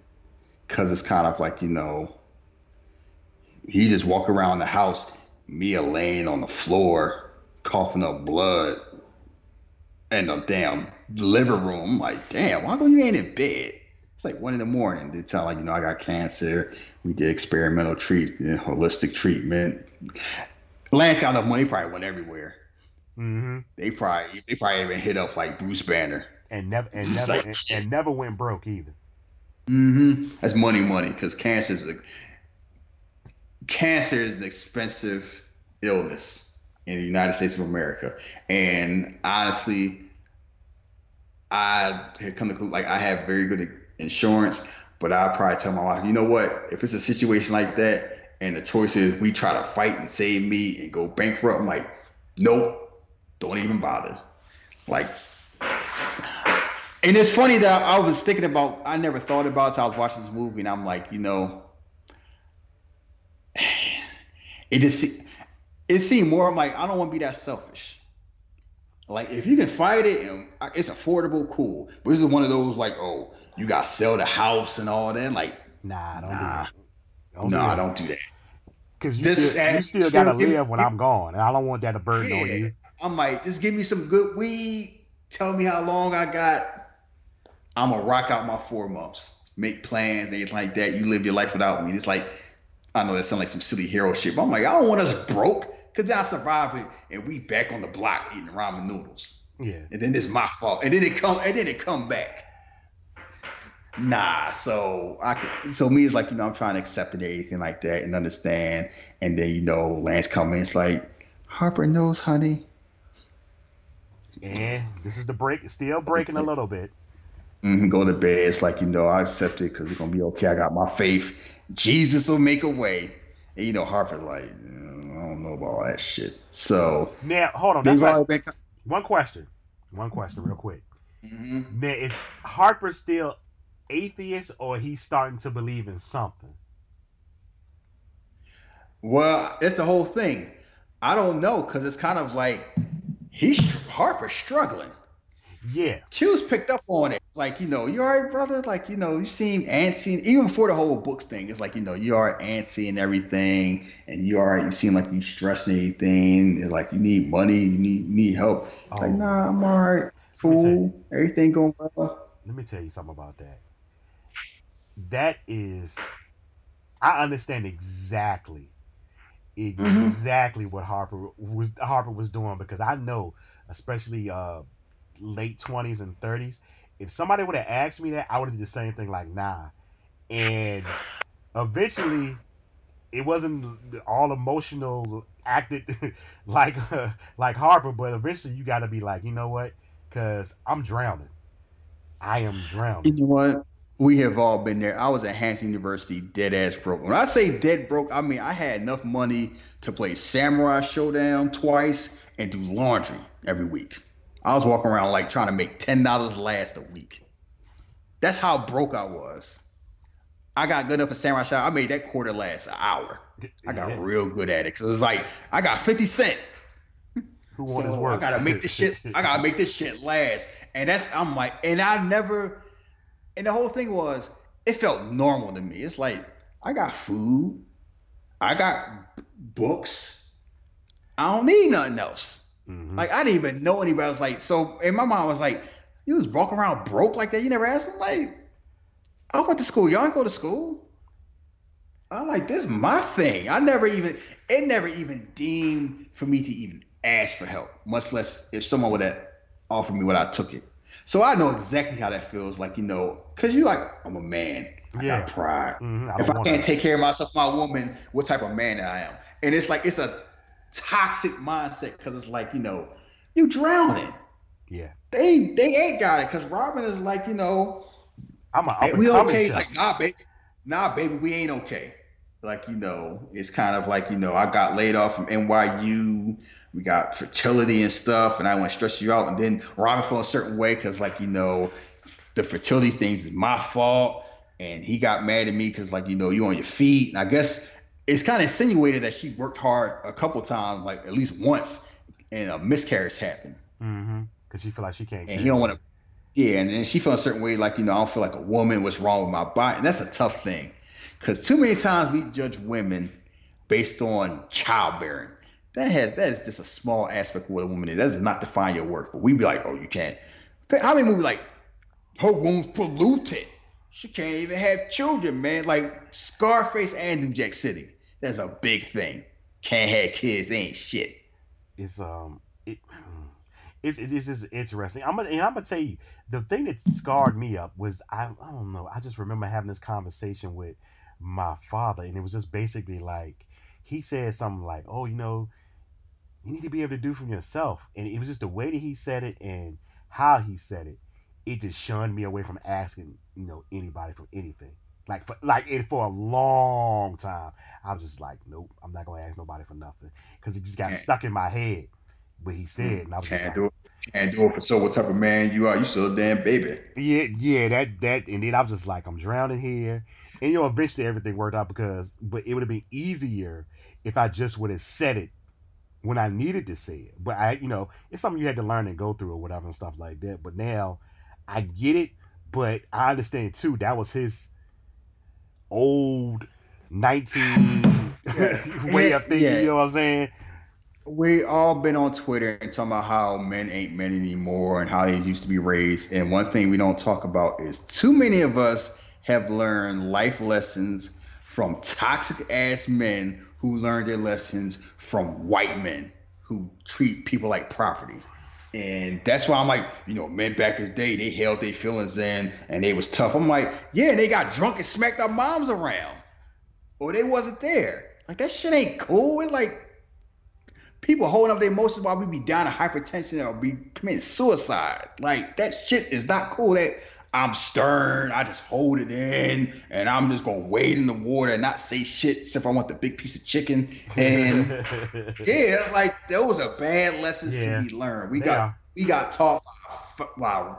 because it's kind of like, you know, he just walk around the house, Mia laying on the floor, coughing up blood in the damn living room. Like, damn, why come you ain't in bed? It's like 1 a.m. They tell, like, you know, I got cancer. We did experimental treatment, holistic treatment. Lance got enough money, probably went everywhere. Mm-hmm. They probably even hit up like Bruce Banner and never went broke either. Mm-hmm. That's money, because cancer is an expensive illness in the United States of America. And honestly, I had come to like I have very good insurance, but I probably tell my wife, you know what? If it's a situation like that, and the choice is we try to fight and save me and go bankrupt, I'm like, nope. Don't even bother. Like, and it's funny that I was thinking about, I never thought about it. So I was watching this movie and I'm like, you know, it seemed more, I'm like, I don't want to be that selfish. Like, if you can fight it and it's affordable, cool. But this is one of those like, oh, you got to sell the house and all that. Like, nah, don't do that. Because you still got to live when I'm gone. And I don't want that to burden on you. I'm like, just give me some good weed. Tell me how long I got. I'm going to rock out my 4 months. Make plans, things like that. You live your life without me. It's like, I know that sounds like some silly hero shit, but I'm like, I don't want us broke because I survived it and we back on the block eating ramen noodles. Yeah. And then it's my fault. And then it come back. Nah, so me is like, you know, I'm trying to accept it and everything like that and understand. And then, you know, Lance comes in, it's like, Harper knows, honey. And this is the break. Still breaking a little bit. Mm-hmm. Go to bed. It's like, you know, I accept it because it's going to be okay. I got my faith. Jesus will make a way. And, you know, Harper's like, I don't know about all that shit. So. Now, hold on. One question real quick. Mm-hmm. Now, is Harper still atheist or he's starting to believe in something? Well, it's the whole thing. I don't know, because it's kind of like Harper's struggling. Yeah. Q's picked up on it. It's like, you know, you all right, brother? Like, you know, you seem antsy. Even before the whole books thing, it's like, you know, you are antsy and everything, and you all right, you seem like you stressing anything. It's like, you need money, you need help. Oh, like, nah, I'm all right. Cool. Everything going well. Let me tell you something about that. That is, I understand exactly what Harper was doing, because I know, especially late 20s and 30s, if somebody would have asked me that, I would have did the same thing, like, nah. And eventually it wasn't all emotional acted like Harper, but eventually you got to be like, you know what, because I'm drowning, I am drowning. You know what? We have all been there. I was at Hanson University dead ass broke. When I say dead broke, I mean I had enough money to play Samurai Showdown twice and do laundry every week. I was walking around like trying to make $10 last a week. That's how broke I was. I got good enough at Samurai Showdown. I made that quarter last an hour. I got real good at it. So it's like I got 50 cents. Who wants to work? I gotta make this shit. I gotta make this shit last. And that's I'm like, and I never. And the whole thing was, it felt normal to me. It's like, I got food. I got books. I don't need nothing else. Mm-hmm. Like, I didn't even know anybody. I was like, so, and my mom was like, you was walking around broke like that? You never asked them? Like, I went to school. Y'all didn't go to school? I'm like, this is my thing. I never even, it never even deemed for me to even ask for help, much less if someone would have offered me what I took it. So I know exactly how that feels, like, you know, because you're like, I'm a man. I got pride. Mm-hmm. If I can't take care of myself, my woman, what type of man I am? And it's like, it's a toxic mindset because it's like, you know, you drowning. Yeah. They ain't got it because Robin is like, you know, we okay? Like, nah, baby, we ain't okay. Like, you know, it's kind of like, you know, I got laid off from NYU. We got fertility and stuff, and I want to stress you out. And then Robin felt a certain way because, like, you know, the fertility things is my fault. And he got mad at me because, like, you know, you on your feet. And I guess it's kind of insinuated that she worked hard a couple times, like at least once, and a miscarriage happened. Mm-hmm. Because she feel like she can't. And he don't want to. Yeah, and then she felt a certain way, like, you know, I don't feel like a woman. What's wrong with my body? And that's a tough thing. Because too many times we judge women based on childbearing. That is just a small aspect of what a woman is. That does not define your worth. But we be like, oh, you can't. I mean, we be like, her womb's polluted. She can't even have children, man. Like Scarface and New Jack City. That's a big thing. Can't have kids. They ain't shit. It's just interesting. I'm gonna tell you, the thing that scarred me up was I don't know. I just remember having this conversation with my father, and it was just basically like he said something like, oh, you know, you need to be able to do for yourself. And it was just the way that he said it and how he said it, it just shunned me away from asking, you know, anybody for anything. For a long time I was just like, nope, I'm not gonna ask nobody for nothing, because it just got stuck in my head what he said. And I was just like, can't do it for so what type of man you are, you still a damn baby. Yeah, that and then I was just like, I'm drowning here. And you know, eventually everything worked out, but it would have been easier if I just would have said it when I needed to say it. But I, you know, it's something you had to learn and go through or whatever and stuff like that. But now I get it, but I understand too, that was his old 19 way of thinking, you know what I'm saying? We all been on Twitter and talking about how men ain't men anymore and how they used to be raised. And one thing we don't talk about is too many of us have learned life lessons from toxic ass men who learned their lessons from white men who treat people like property. And that's why I'm like, you know, men back in the day, they held their feelings in and they was tough. I'm like, yeah, they got drunk and smacked our moms around, or they wasn't there. Like, that shit ain't cool. It's like, people holding up their emotions while we be down to hypertension or be committing suicide. Like, that shit is not cool. That I'm stern, I just hold it in, and I'm just gonna wade in the water and not say shit except I want the big piece of chicken. And yeah, like, those are bad lessons to be learned. We got taught by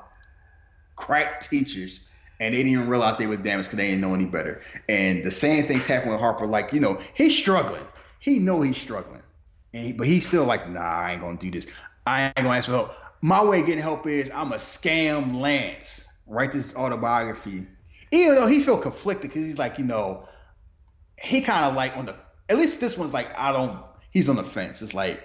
crack teachers, and they didn't even realize they were damaged because they didn't know any better. And the same things happen with Harper. Like, you know, he's struggling. He know he's struggling. But he's still like, nah, I ain't going to do this. I ain't going to ask for help. My way of getting help is I'm going to scam Lance, write this autobiography. Even though he feel conflicted because he's like, you know, he kind of like on the, at least this one's like, he's on the fence. It's like,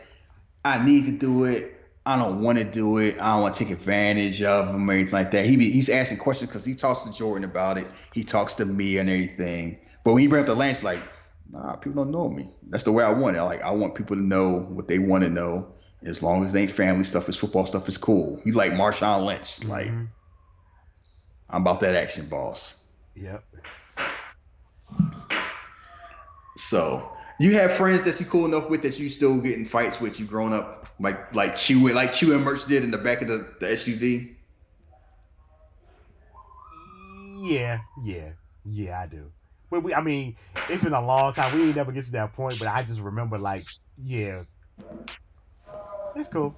I need to do it. I don't want to do it. I don't want to take advantage of him or anything like that. He's asking questions because he talks to Jordan about it. He talks to Mia and everything. But when he bring up the Lance, like, nah, people don't know me. That's the way I want it. Like, I want people to know what they want to know. As long as it ain't family stuff, it's football stuff, it's cool. He's like Marshawn Lynch. Like, mm-hmm. I'm about that action, boss. Yep. So, you have friends that you cool enough with that you still getting fights with, you grown up, like Q and Merch did in the back of the SUV? Yeah, I do. But I mean, it's been a long time. We ain't never get to that point, but I just remember, like, yeah. It's cool.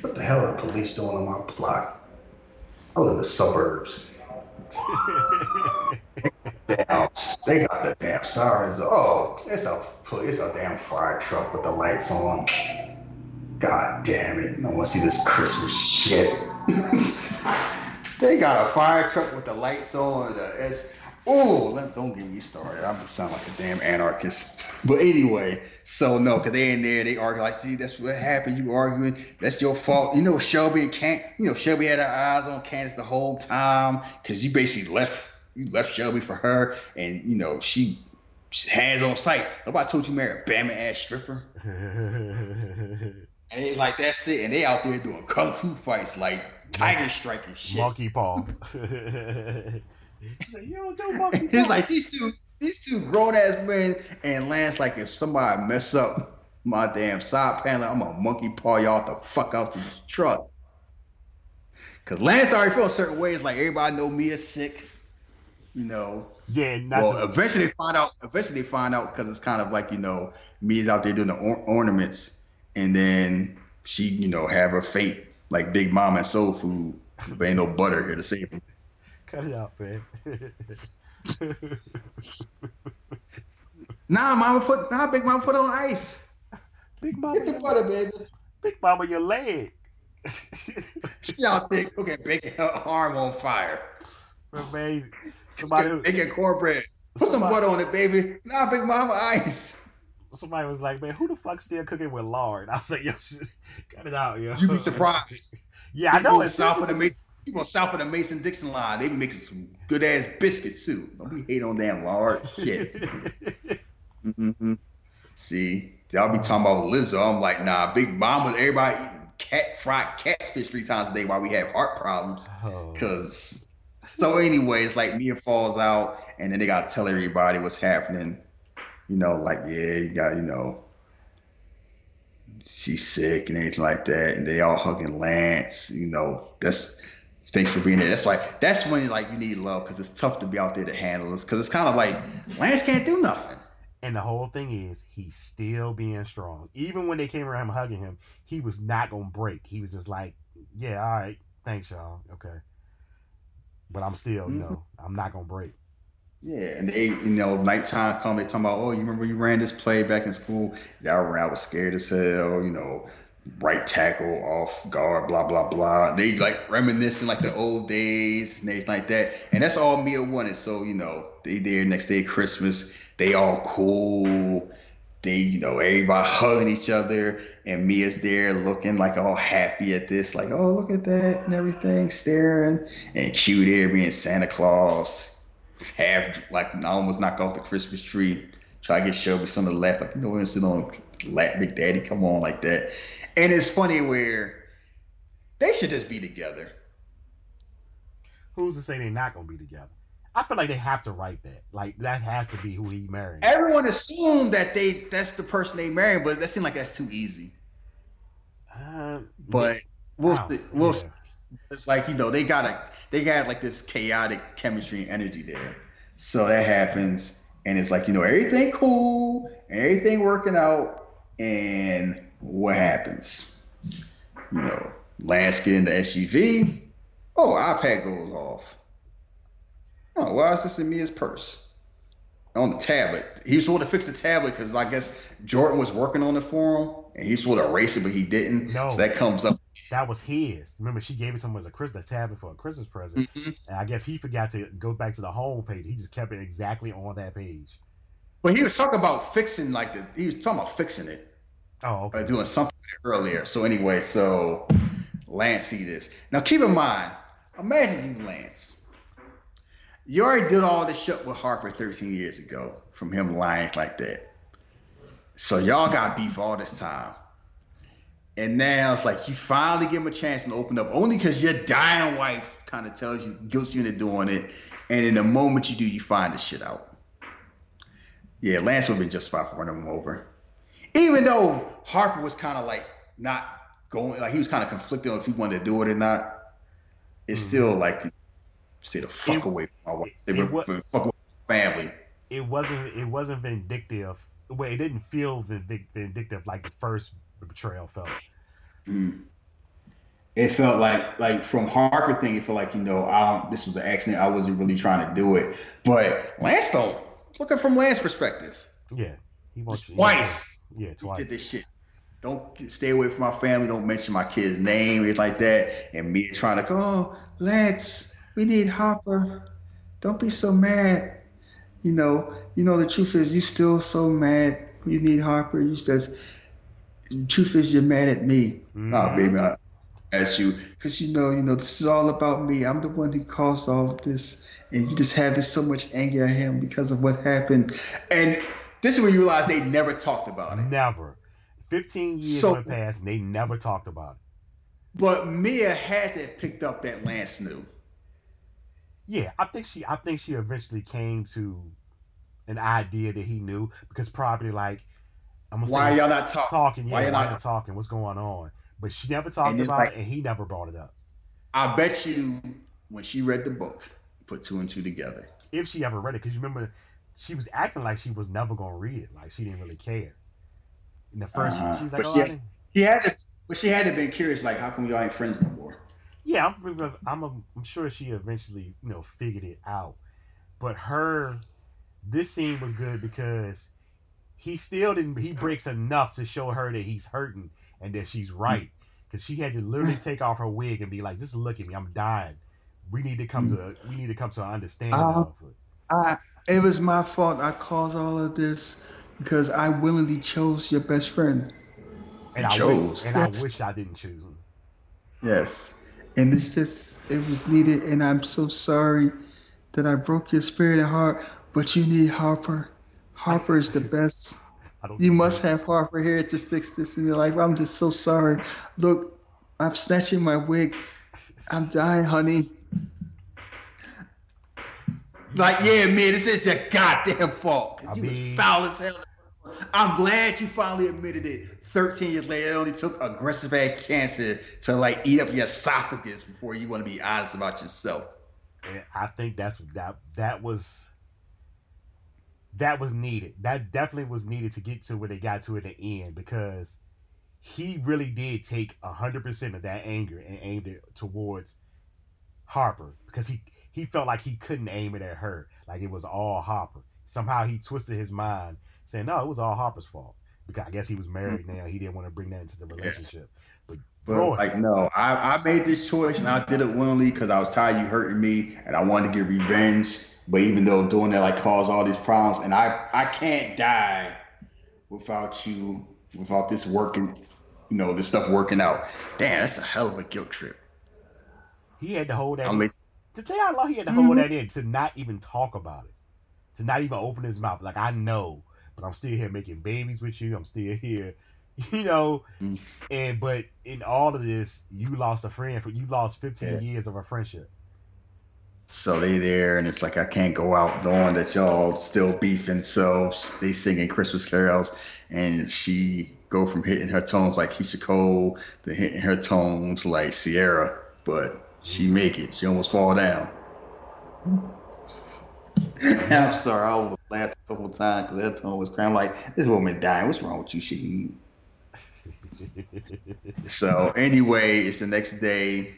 What the hell are the police doing on my block? I live in the suburbs. They got the damn sirens. Oh, it's a damn fire truck with the lights on. God damn it. No one see this Christmas shit. They got a fire truck with the lights on. Don't get me started. I'm sound like a damn anarchist. But anyway, so no, because they in there, they argue like, see, that's what happened. You arguing, that's your fault. You know, Shelby had her eyes on Candace the whole time because you basically left Shelby for her, and you know she hands on sight. Nobody told you marry a Bama ass stripper. And it's like that's it, and they out there doing kung fu fights like tiger striking shit. Monkey paw. He's like, yo, don't monkey paw. Like these two grown ass men and Lance. Like if somebody mess up my damn side panel, I'm gonna monkey paw y'all the fuck out to this truck. Cause Lance already feels certain ways. Like everybody know Mia's sick. You know, yeah. Eventually they find out because it's kind of like, you know, Mia's out there doing the ornaments, and then she, you know, have her fate like Big Mom and Soul Food, but ain't no butter here to save her. Cut it out, man. Big Mama put on ice. Big Mama, get the butter, baby. Big Mama, your leg. She out there, okay, baking her arm on fire. Amazing. They get cornbread. Put some butter on it, baby. Nah, Big Mama, ice. Somebody was like, man, who the fuck still cooking with lard? I was like, yo, cut it out, yo. You'd be surprised. Yeah, I know. You go south of the Mason-Dixon line. They be making some good-ass biscuits, too. Don't be hating on damn lard. Shit. Mm-hmm. See? Y'all be talking about Lizzo. I'm like, nah, Big Mama, everybody eating fried catfish 3 times a day while we have heart problems. Because... Oh. So anyway, it's like Mia falls out, and then they gotta tell everybody what's happening. You know, like, yeah, you got, you know, she's sick and everything like that, and they all hugging Lance. You know, that's thanks for being there. That's like that's when like you need love because it's tough to be out there to handle this because it's kind of like Lance can't do nothing. And the whole thing is he's still being strong. Even when they came around him hugging him, he was not gonna break. He was just like, yeah, all right, thanks y'all, okay. But I'm still, you know, I'm not going to break. Yeah, and they, you know, nighttime come, they talking about, oh, you remember you ran this play back in school? I was scared as hell, you know, right tackle, off guard, blah, blah, blah. They, like, reminiscing, like, the old days and everything like that. And that's all Mia wanted. So, you know, they there next day, Christmas. They all cool. They, you know, everybody hugging each other. And Mia's there looking like all happy at this, like, oh, look at that and everything, staring. And Q there being Santa Claus, half like I almost knock off the Christmas tree, try to get Shelby some of the laugh, like, you know, we're gonna sit on lap, Big Daddy, come on, like that. And it's funny where they should just be together. Who's to say they're not gonna be together? I feel like they have to write that. Like that has to be who he married. Everyone assumed that that's the person they married, but that seemed like that's too easy. But we'll see. We'll see. It's like, you know, they got like this chaotic chemistry and energy there. So that happens, and it's like, you know, everything cool, everything working out, and what happens? You know, Lance get in the SUV. Oh, iPad goes off. Oh, why is this in Mia's purse? On the tablet. He was supposed to fix the tablet because I guess Jordan was working on it for him, and he was supposed to erase it, but he didn't. No, so that comes up. That was his. Remember, she gave it to him as a tablet for a Christmas present, and I guess he forgot to go back to the home page. He just kept it exactly on that page. But he was talking about fixing, like he was talking about fixing it. Oh, okay. Doing something earlier. So anyway, so Lance see this. Now keep in mind, imagine you, Lance. You already did all this shit with Harper 13 years ago from him lying like that. So y'all got beef all this time. And now it's like you finally give him a chance and open up only because your dying wife kind of tells you, guilts you into doing it. And in the moment you do, you find this shit out. Yeah, Lance would have been justified for running him over. Even though Harper was kind of like not going, like he was kind of conflicted on if he wanted to do it or not. It's still like... Stay the fuck away from my wife. Stay away from my family. It wasn't vindictive. Well, it didn't feel vindictive like the first betrayal felt. Mm. It felt like from Harper thing, it felt like, this was an accident. I wasn't really trying to do it. But Lance, though, look at it from Lance's perspective. Yeah. He wants twice. Yeah, twice. He did this shit. Don't stay away from my family. Don't mention my kid's name. It's like that. And me trying to go, Lance, we need Harper. Don't be so mad. You know, the truth is, you still so mad. You need Harper. You says, the truth is, you're mad at me. Mm-hmm. Oh, baby, I'm mad at you. Because, this is all about me. I'm the one who caused all of this. And you just have this so much anger at him because of what happened. And this is when you realize they never talked about it. Never. 15 years went past, and they never talked about it. But Mia had to have picked up that Lance knew. Yeah, I think she eventually came to an idea that he knew, because probably like, I'm gonna say, why are y'all not talking? Why are y'all not talking? What's going on? But she never talked about it, and he never brought it up. I bet you when she read the book, put two and two together. If she ever read it, because you remember she was acting like she was never gonna read it, like she didn't really care. In the first, she was like, she had to have been curious, like, how come y'all ain't friends no more? Yeah, I'm sure she eventually, figured it out. But this scene was good because he breaks enough to show her that he's hurting and that she's right. Because she had to literally take off her wig and be like, just look at me, I'm dying. We need to come to an understanding of it. It was my fault. I caused all of this because I willingly chose your best friend. I wish I didn't choose him. Yes. And it's just, it was needed, and I'm so sorry that I broke your spirit and heart, but you need Harper. Harper is the best. You must have Harper here to fix this in your life. I'm just so sorry. Look, I'm snatching my wig. I'm dying, honey. Like, yeah, man, this is your goddamn fault. You was foul as hell. I'm glad you finally admitted it. 13 years later, it only took aggressive ass cancer to like eat up your esophagus before you want to be honest about yourself. And I think that was needed. That definitely was needed to get to where they got to at the end, because he really did take 100% of that anger and aimed it towards Harper, because he felt like he couldn't aim it at her. Like it was all Harper. Somehow he twisted his mind saying, no, it was all Harper's fault. Because I guess he was married now. He didn't want to bring that into the relationship. I made this choice and I did it willingly because I was tired of you hurting me and I wanted to get revenge. But even though doing that like caused all these problems, and I can't die without you, without this working, this stuff working out. Damn, that's a hell of a guilt trip. He had to hold that in. The thing I love, he had to hold that in to not even talk about it, to not even open his mouth. Like, I know. But I'm still here making babies with you. I'm still here, But in all of this, you lost a friend. You lost 15 years of a friendship. So they there, and it's like, I can't go out knowing that y'all still beefing. So they singing Christmas carols, and she go from hitting her tones like Keisha Cole to hitting her tones like Sierra. But she make it. She almost fall down. I'm sorry, I almost laughed a couple times because that tone was crying. I'm like, this woman dying. What's wrong with you, Shahid? So anyway, it's the next day.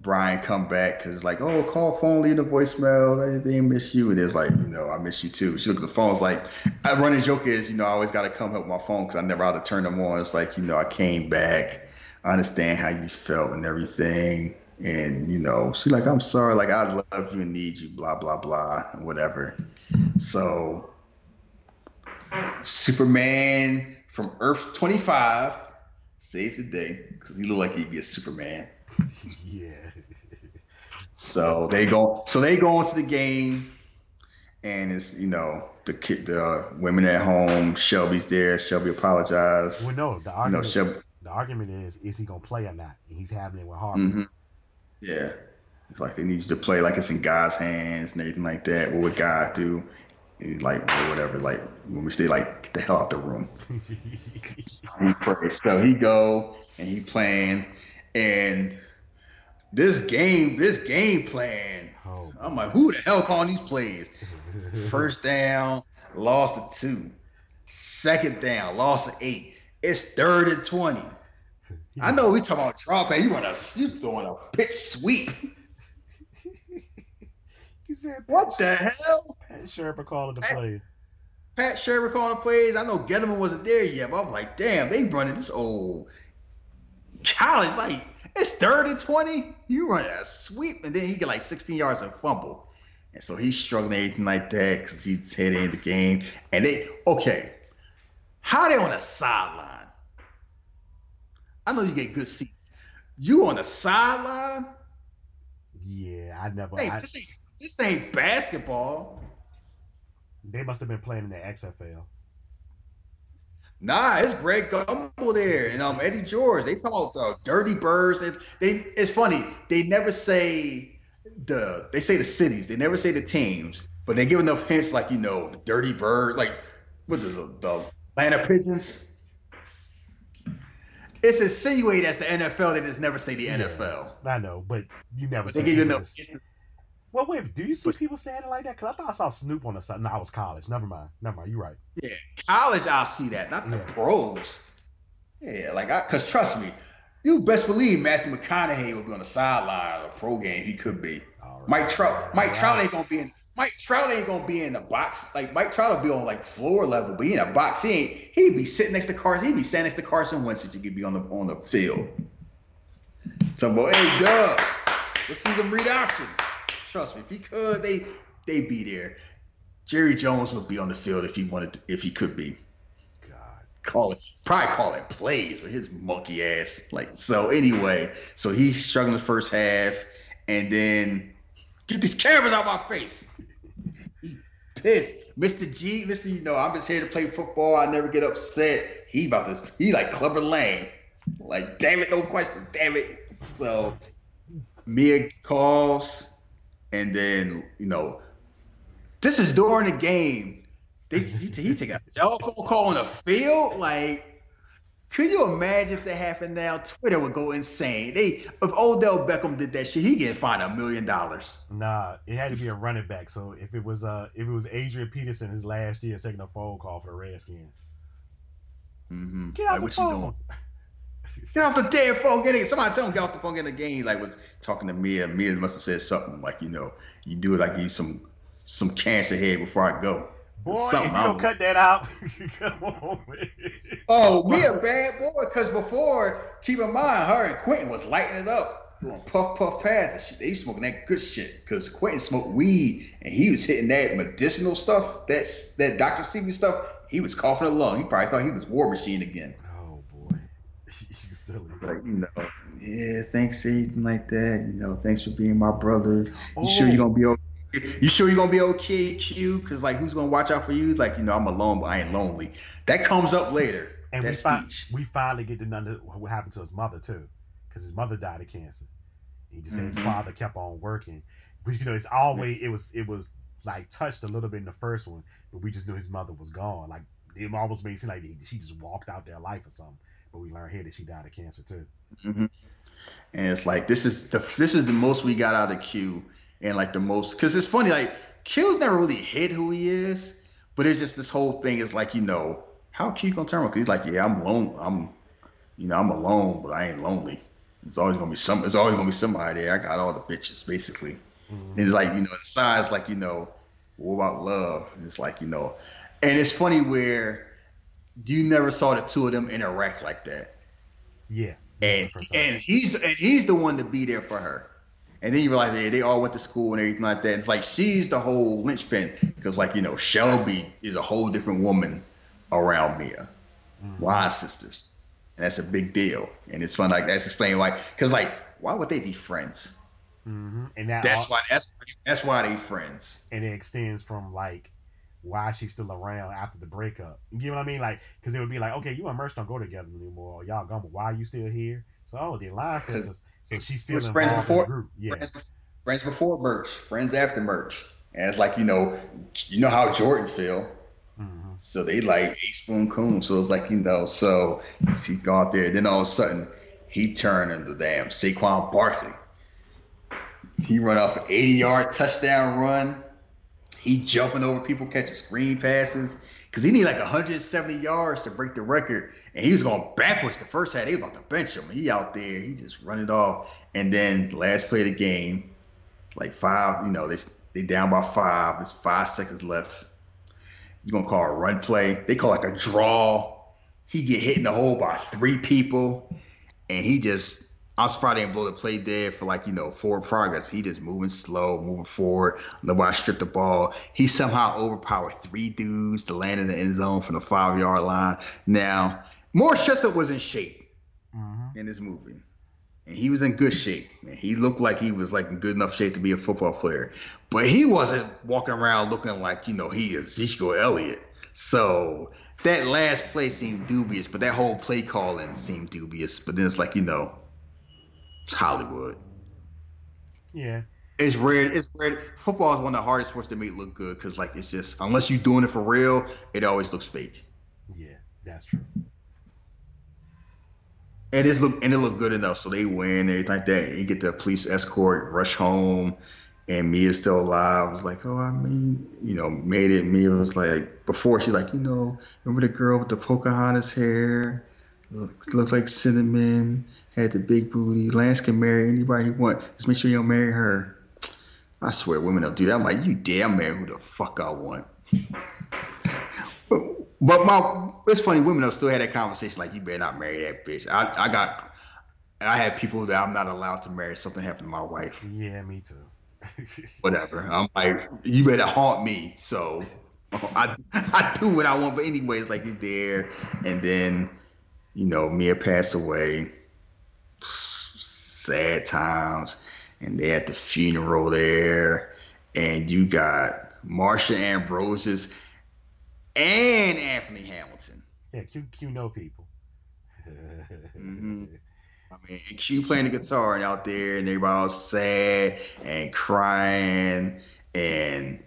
Brian come back because it's like, call phone, leave the voicemail. They miss you. And it's like, I miss you too. She looks at the phone. It's like, I run a joke is, I always got to come help my phone because I never had to turn them on. It's like, I came back. I understand how you felt and everything. And, she's like, I'm sorry, like, I love you and need you, blah, blah, blah, whatever. So, Superman from Earth 25 saved the day because he looked like he'd be a Superman. Yeah. So they go into the game, and it's, the kid, the women at home, Shelby's there. Shelby apologized. Well, no, the argument is he going to play or not? And he's having it with Harper. Mm-hmm. Yeah, it's like they need you to play like it's in God's hands and everything like that. What would God do? And like, whatever, like when we say like, get the hell out the room. We pray. So he go and he playing, and this game plan. Oh, I'm like, who the hell calling these plays? First down, lost to 2. Second down, lost to 8. It's 3rd and 20. Yeah. I know we talking about drop and you throwing a pitch sweep. You said what the hell? Pat Sherber calling the plays. Pat Sherber calling the plays. I know Gettleman wasn't there yet, but I'm like, damn, they running this old college like. It's 3rd and 20. You run a sweep, and then he get like 16 yards and fumble. And so he's struggling anything like that because he's heading the game. And they, okay, how they on the sideline? I know you get good seats. You on the sideline? Yeah, I never. Hey, this ain't basketball. They must have been playing in the XFL. Nah, it's Greg Gumbel there and Eddie George. They talk Dirty Birds. They it's funny. They never say the cities. They never say the teams, but they give enough hints like the Dirty Bird, like with the Atlanta Pigeons. It's insinuated as the NFL. They just never say the NFL. I know, but you never. But say they give you enough. Well, wait. Do you see people standing like that? Because I thought I saw Snoop on the side. No, I was college. Never mind. You're right. Yeah, college. I see that. Not the pros. Yeah, because trust me, you best believe Matthew McConaughey will be on the sideline of a pro game. He could be. Right. Mike Trout ain't gonna be in. Mike Trout ain't gonna be in the box. Like Mike Trout will be on like floor level, but he in a box. He ain't. He'd be sitting next to Carson. He'd be standing next to Carson Wentz if you could be on the field. So, boy, hey, Doug, let's see them read options. Trust me, if he could, they'd be there. Jerry Jones would be on the field if he wanted, if he could be. God, probably call it plays with his monkey ass. Like so. Anyway, so he's struggling the first half, and then get these cameras out of my face. He pissed, Mr. G. I'm just here to play football. I never get upset. He like Clubber Lang. Like damn it, no question, damn it. So Mia calls. And then, this is during the game. He take a cell phone call on the field? Like, could you imagine if that happened now? Twitter would go insane. If Odell Beckham did that shit, he get fined $1 million. Nah, it had to be a running back. So if it was Adrian Peterson his last year taking a phone call for the Redskins. Mm-hmm. Get out the phone. You doing? Get off the damn phone. Somebody tell him get off the phone, get in the game. He was talking to Mia. Mia must have said something like, you do it like you some cancer head before I go. Boy, something if you don't cut that out, come on, man. Oh, Mia bad boy, because before, keep in mind, her and Quentin was lighting it up, doing puff pass and shit. They smoking that good shit, because Quentin smoked weed, and he was hitting that medicinal stuff, that Dr. Sebi stuff. He was coughing along. He probably thought he was War Machine again. Like, yeah, thanks, anything like that. Thanks for being my brother. Sure you're gonna be okay? You sure you're gonna be okay, Q? Because who's gonna watch out for you? I'm alone, but I ain't lonely. That comes up later. And we finally get to know what happened to his mother too, because his mother died of cancer. He just said his father kept on working, but it's always it was like touched a little bit in the first one, but we just knew his mother was gone. Like it almost made it seem like she just walked out their life or something. But we learned here that she died of cancer too. Mm-hmm. And it's like this is the most we got out of Q, and the most, because it's funny, Q's never really hid who he is, but it's just this whole thing is how Q gonna turn on? Because he's like, yeah, I'm lonely, I'm alone, but I ain't lonely. It's always gonna be somebody there. I got all the bitches basically. Mm-hmm. And it's the side's what about love? And it's and it's funny where. You never saw the two of them interact like that. Yeah. And he's the one to be there for her. And then you realize they all went to school and everything like that. It's she's the whole linchpin because Shelby is a whole different woman around Mia. Mm-hmm. Wise sisters, and that's a big deal. And it's fun that's explaining because why would they be friends? Mm-hmm. And that's why they friends. And it extends from why she's still around after the breakup. You know what I mean? Because it would be okay, you and Merch don't go together anymore. Y'all gone, but why are you still here? So, they're Lion sisters. So she's still involved friends before, in the group. Yeah. Friends before Merch. Friends after Merch. And it's you know how Jordan feel. Mm-hmm. So they a spoon coon. So it's so she's gone out there. Then all of a sudden, he turned into damn Saquon Barkley. He run off an 80-yard touchdown run. He jumping over people, catching screen passes. Because he needed like 170 yards to break the record. And he was going backwards the first half. They was about to bench him. He out there. He just run it off. And then last play of the game, like five, you know, they down by five. There's 5 seconds left. You're going to call a run play. They call like a draw. He get hit in the hole by three people. And he just, I'm surprised they didn't blow the play there for like, you know, forward progress. He just moving slow, moving forward. Nobody stripped the ball. He somehow overpowered three dudes to land in the end zone from the 5-yard line. Now, Morris Chestnut was in shape in this movie. And he was in good shape. And he looked like he was like in good enough shape to be a football player. But he wasn't walking around looking like, you know, he is Ezekiel Elliott. So that last play seemed dubious, but that whole play calling seemed dubious. But then it's like, you know, it's Hollywood. Yeah. It's rare. It's rare. Football is one of the hardest sports to make look good because, like, it's just, unless you're doing it for real, it always looks fake. Yeah, that's true. And it looked good enough, so they win and everything like that. You get the police escort, rush home, and Mia's still alive. I was like, oh, I mean, you know, made it. Mia was like, before she's like, you know, remember the girl with the Pocahontas hair? Looked like cinnamon, had the big booty. Lance can marry anybody he wants. Just make sure you don't marry her. I swear women don't do that. I'm like, you damn marry who the fuck I want. It's funny, women have still had that conversation like, you better not marry that bitch. I had people that I'm not allowed to marry. Something happened to my wife. Yeah, me too. Whatever. I'm like, you better haunt me. So I do what I want. But anyways, like you're there. And then, you know, Mia passed away. Sad times. And they at the funeral there. And you got Marsha Ambrosius and Anthony Hamilton. Yeah, Q know people. I mean, Q playing the guitar and out there, and everybody all sad and crying. And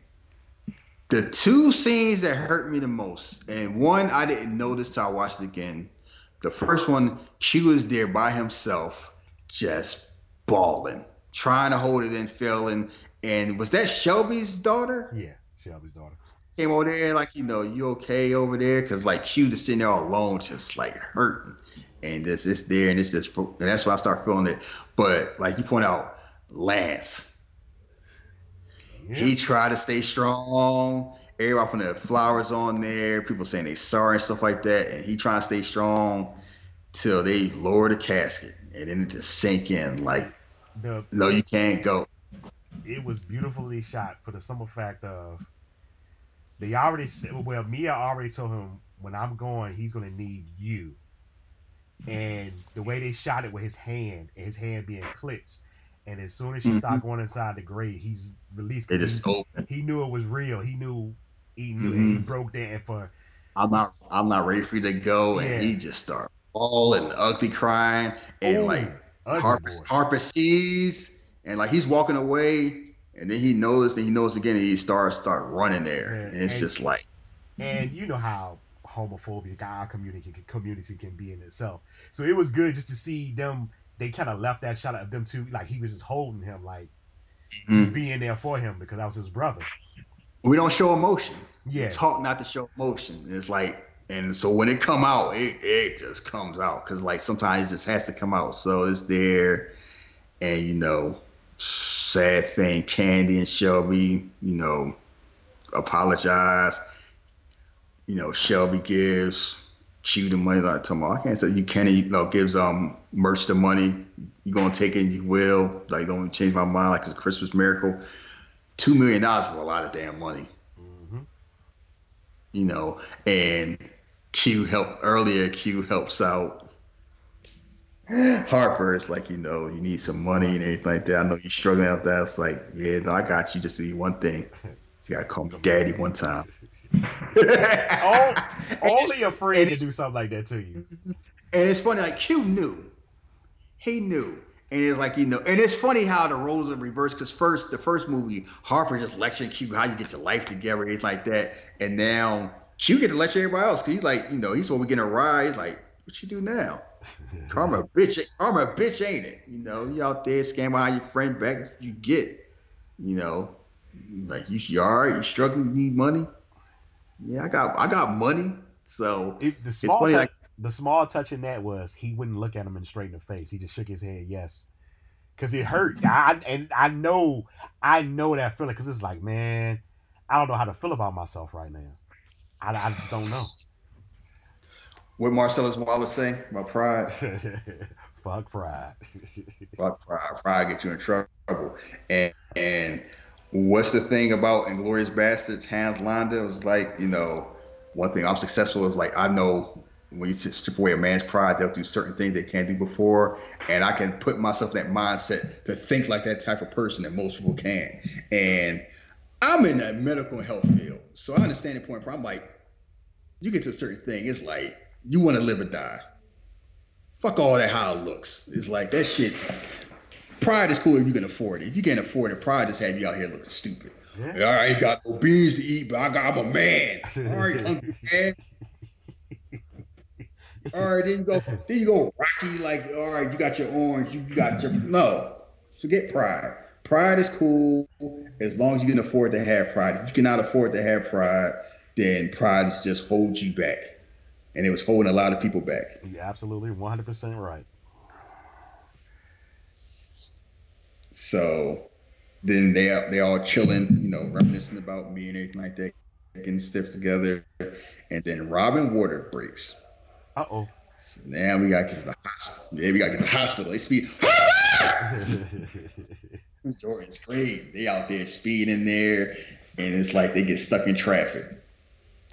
the two scenes that hurt me the most, and one I didn't notice till I watched it again. The first one, Q is there by himself, just bawling, trying to hold it in, failing. And was that Shelby's daughter? Yeah, Shelby's daughter. Came over there, like, you know, you okay over there? Because, like, Q just sitting there all alone, just, like, hurting. And this there, and and that's why I start feeling it. But, like, you point out, Lance. Yeah. He tried to stay strong. Everybody from the flowers on there, people saying they sorry and stuff like that, and he trying to stay strong till they lower the casket, and then it just sink in like, no, you can't go. It was beautifully shot for the simple fact of they already said, well, Mia already told him, when I'm going, he's going to need you. And the way they shot it with his hand being clipped. And as soon as she started going inside the grave, he's released. It is open. He knew it was real. He knew and he broke that. And for I'm not ready for you to go. Yeah. And he just started bawling, ugly crying, and Harper sees, and like he's walking away, and then he knows again, and he starts running there, and it's just like. And you know how homophobic our community can be in itself. So it was good just to see them. They kind of left that shot of them two, like he was just holding him, like just being there for him because that was his brother. We don't show emotion. Yeah, we talk not to show emotion. It's like, and so when it come out, it just comes out because like sometimes it just has to come out. So it's there, and you know, sad thing. Candy and Shelby, you know, apologize. You know, Shelby gives Q the money. Like tomorrow, I can't say you can't. You know, gives Merch the money, you gonna take it, you will. Like, don't change my mind, like it's a Christmas miracle. $2 million is a lot of damn money. You know, and Q helps out Harper. It's like, you know, you need some money and everything like that. I know you're struggling out there. It's like, yeah, no, I got you, just need one thing. You gotta call me daddy one time. Only afraid to do something like that to you. And it's funny, like Q knew. He knew. And it's like, you know, and it's funny how the roles are reversed because the first movie, Harper just lectured Q how you get your life together, anything like that. And now Q get to lecture everybody else because he's like, you know, he's supposed to be getting a ride. He's like, what you do now? Karma, bitch, ain't it? You know, you out there scamming out your friend back. That's what you get. You know, like you all right? You struggling? You need money? Yeah, I got money. So the small touch in that was he wouldn't look at him and straight in the face. He just shook his head yes, because it hurt. I know that feeling, because it's like, man, I don't know how to feel about myself right now. I just don't know. What Marcellus Wallace say about pride? Fuck pride. Fuck pride. Pride gets you in trouble. And what's the thing about Inglourious Bastards? Hans Landa was like, you know, one thing I'm successful is like, I know when you strip away a man's pride, they'll do certain things they can't do before. And I can put myself in that mindset to think like that type of person that most people can. And I'm in that medical and health field, so I understand the point. But I'm like, you get to a certain thing, it's like, you want to live or die. Fuck all that how it looks. It's like that shit. Pride is cool if you can afford it. If you can't afford it, pride just have you out here looking stupid. Yeah. All right, you got no beans to eat, but I'm a man. All right, hungry man. All right, then you go Rocky, like, all right, you got your orange, you got your, no. So get pride. Pride is cool as long as you can afford to have pride. If you cannot afford to have pride, then pride just holds you back. And it was holding a lot of people back. You're absolutely 100% right. So then they all chilling, you know, reminiscing about me and everything like that, getting stiff together. And then Robin water breaks. Uh-oh. So now we got to get to the hospital. Yeah, we got to get to the hospital. They speed. Jordan's crazy. They out there speeding in there. And it's like they get stuck in traffic.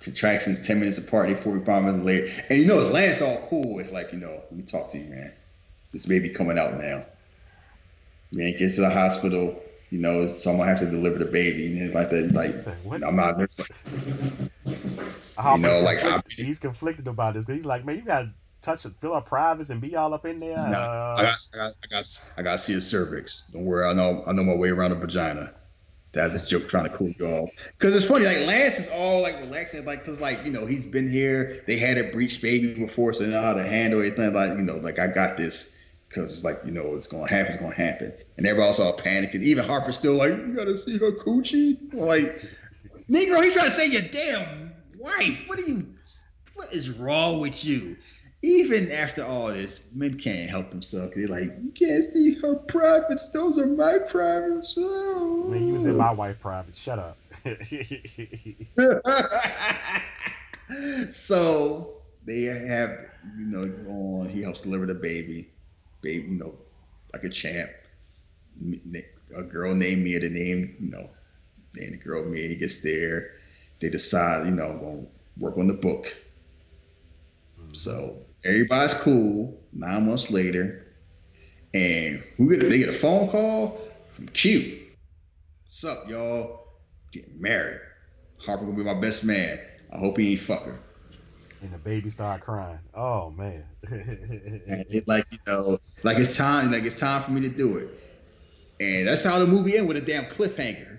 Contractions 10 minutes apart, they 45 minutes later. And you know, Lance all cool. It's like, you know, let me talk to you, man. This baby coming out now. Man gets to the hospital, you know, someone have to deliver the baby. And like that, like, I'm not there. You know, like, he's conflicted about this. He's like, man, you got to touch and fill our privates and be all up in there. Nah, I got to see his cervix. Don't worry, I know my way around the vagina. That's a joke trying to cool you all. Because it's funny, like, Lance is all, like, relaxing. Like, because, like, you know, he's been here. They had a breech baby before, so they know how to handle everything. Like, you know, like, I got this. Because it's like, you know, it's going to happen. It's going to happen. And everybody else all panicking. Even Harper's still like, you got to see her coochie? Like, Negro, he's trying to say your damn wife. What is wrong with you? Even after all this, men can't help themselves. They're like, you can't see her privates. Those are my privates. Oh. Man, you was in my wife's private. Shut up. So they have, you know, go on. He helps deliver the baby. Baby, you know, like a champ. A girl named Mia. The girl Mia. He gets there. They decide, you know, I'm going to work on the book. So everybody's cool. 9 months later, and they get a phone call from Q. What's up, y'all? Getting married. Harper gonna be my best man. I hope he ain't fuck her. And the baby started crying. Oh man. And it, like, you know, like it's time. Like it's time for me to do it. And that's how the movie ends, with a damn cliffhanger.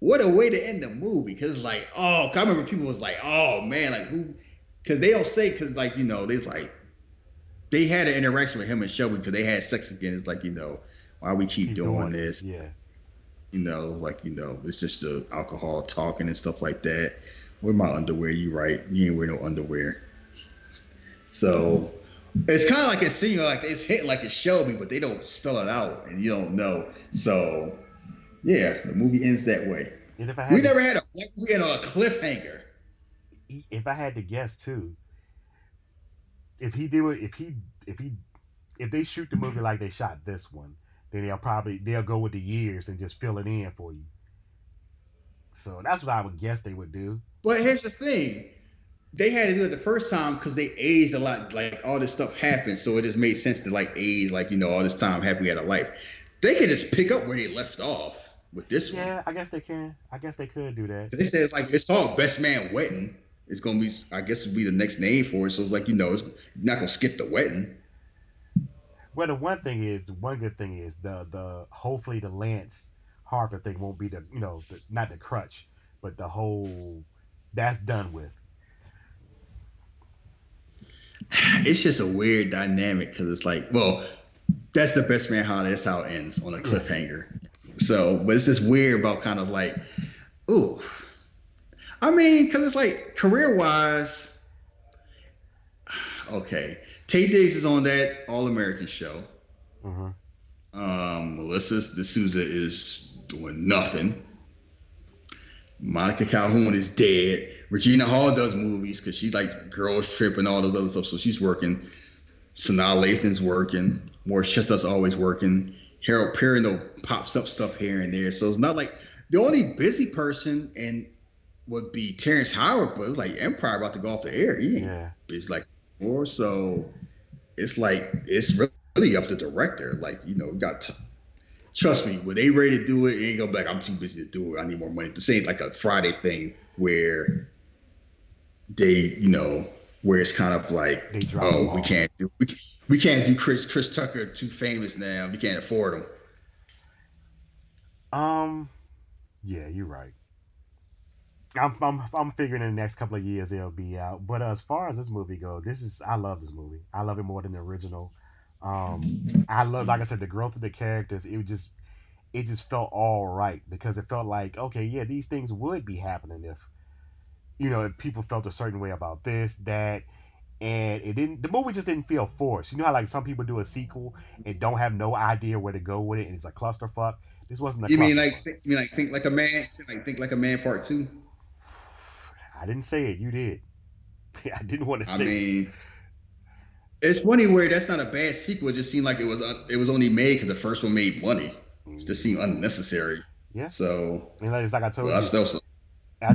What a way to end the movie. Because like, oh, I remember people was like, oh man, like who? Because they don't say, because, like, you know, they had an interaction with him and Shelby because they had sex again. It's like, you know, why we keep doing this? Yeah. You know, like, you know, it's just the alcohol talking and stuff like that. Where my underwear? You right. You ain't wear no underwear. So it's kind of like it's singing, like it's hitting like it's Shelby, but they don't spell it out and you don't know. So, yeah, the movie ends that way. We never had a black movie on a cliffhanger. If I had to guess too, if they shoot the movie like they shot this one, then they'll go with the years and just fill it in for you. So that's what I would guess they would do. But here's the thing, they had to do it the first time because they aged a lot. Like all this stuff happened, so it just made sense to like age, like, you know, all this time happened, we had a life. They could just pick up where they left off with this one. Yeah, I guess they can. I guess they could do that. They said it's called Best Man Wedding. It's gonna be, I guess, it'll be the next name for it. So it's like, you know, it's not gonna skip the wedding. Well, the one good thing is the hopefully the Lance Harper thing won't be the, you know, not the crutch, but the whole, that's done with. it's just a weird dynamic because it's like, well, that's the Best Man Holiday. That's how it ends, on a cliffhanger. So, but it's just weird about kind of like, ooh. I mean, because it's like career-wise, okay. Tay Diggs is on that All-American show. Mm-hmm. Melissa D'Souza is doing nothing. Monica Calhoun is dead. Regina Hall does movies because she's like Girls Trip and all those other stuff, so she's working. Sanaa Lathan's working. Morris Chestnut's always working. Harold Perrineau pops up stuff here and there, so it's not like the only busy person and would be Terrence Howard, but it's like Empire about to go off the air. He ain't busy like before, so it's like it's really up to the director. Like, you know, got to. Trust me, when they ready to do it, it ain't gonna be like, I'm too busy to do it, I need more money. This ain't like a Friday thing where they, you know, where it's kind of like, oh, we can't do Chris Tucker, too famous now, we can't afford him. Yeah, you're right. I'm figuring in the next couple of years it'll be out. But as far as this movie goes, I love this movie. I love it more than the original. I love, like I said, the growth of the characters. It just felt all right because it felt like, okay, yeah, these things would be happening if, you know, if people felt a certain way about this, that, and it didn't. The movie just didn't feel forced. You know how like some people do a sequel and don't have no idea where to go with it, and it's a clusterfuck. This wasn't. Think Like a Man Part 2. I didn't say it. You did. I didn't want to say. I mean. It's funny where that's not a bad sequel. It just seemed like it was only made because the first one made money. It just seemed unnecessary. Yeah. So it's like I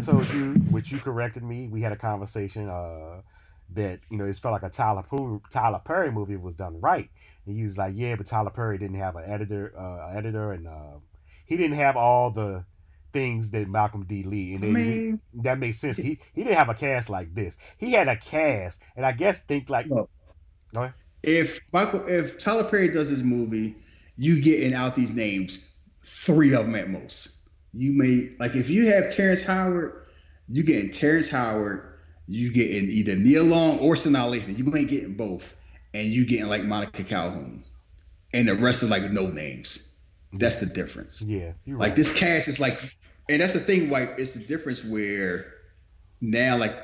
told you, which you corrected me. We had a conversation that, you know, it felt like a Tyler Perry movie was done right. And he was like, yeah, but Tyler Perry didn't have an editor, and he didn't have all the things that Malcolm D. Lee, and that makes sense. He didn't have a cast like this. He had a cast, and I guess think like. Look, okay. If Tyler Perry does his movie, you getting out these names, 3 of them at most. You may, like, if you have Terrence Howard, you getting Terrence Howard, you getting either Nia Long or Sanaa Lathan. You ain't getting both, and you getting like Monica Calhoun, and the rest are like no names. That's the difference. Yeah, you're like right. This cast is like, and that's the thing. Like, it's the difference where now, like.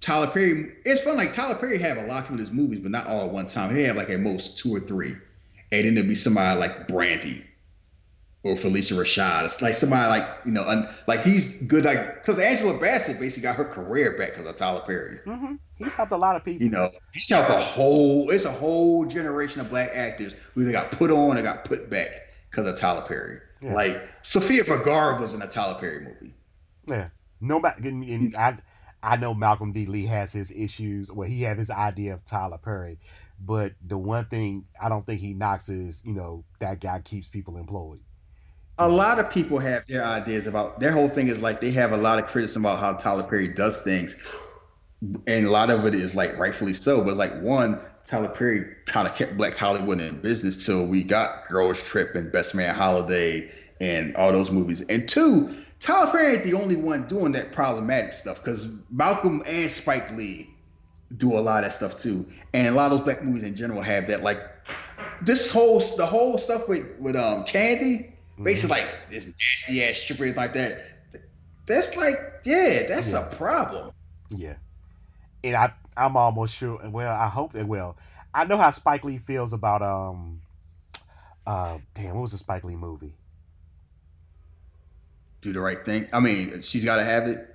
Tyler Perry, it's fun. Like, Tyler Perry have a lot of people in his movies, but not all at one time. He have like at most 2 or 3, and then there'll be somebody like Brandy or Felicia Rashad. It's like somebody like, you know, like he's good, like, because Angela Bassett basically got her career back because of Tyler Perry. Mm-hmm. He's helped a lot of people. You know, he's helped a whole generation of black actors who they got put on and got put back because of Tyler Perry. Yeah. Like Sofia Vergara was in a Tyler Perry movie. Yeah, nobody. I know Malcolm D. Lee has his issues. Well, he had his idea of Tyler Perry, but the one thing I don't think he knocks is, you know, that guy keeps people employed. A lot of people have their ideas about, their whole thing is like they have a lot of criticism about how Tyler Perry does things, and a lot of it is like rightfully so. But like, one, Tyler Perry kind of kept Black Hollywood in business till we got Girls Trip and Best Man Holiday and all those movies, and 2. Tyler Perry ain't the only one doing that problematic stuff, because Malcolm and Spike Lee do a lot of that stuff too, and a lot of those black movies in general have that. Like this the whole stuff with Candy, basically like this nasty ass stripper like that. That's like, yeah, that's a problem. Yeah, and I'm almost sure. Well, I hope it will. I know how Spike Lee feels about what was the Spike Lee movie? Do the Right Thing. I mean, She's Gotta Have It.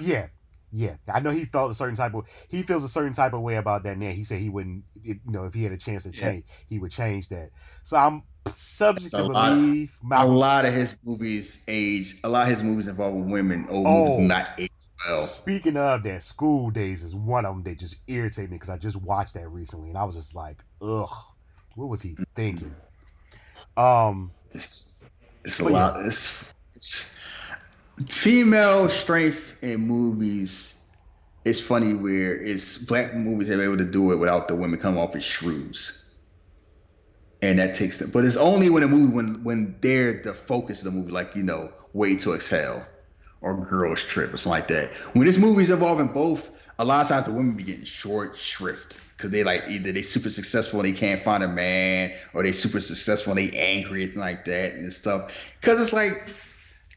Yeah. I know he feels a certain type of way about that now. He said he wouldn't, you know, if he had a chance to change, he would change that. So I'm subject to believe. A lot of his movies involve women. Movies not age well. Speaking of that, School Days is one of them that just irritated me because I just watched that recently and I was just like, ugh, what was he thinking? It's a lot. It's female strength in movies. It's funny where it's black movies have been able to do it without the women coming off as shrews, and that takes them. But it's only when a movie when they're the focus of the movie, like, you know, Waiting to Exhale or Girls Trip or something like that. When this movie's involving both, a lot of times the women be getting short shrift because they like either they super successful and they can't find a man, or they super successful and they angry and like that and stuff. Because it's like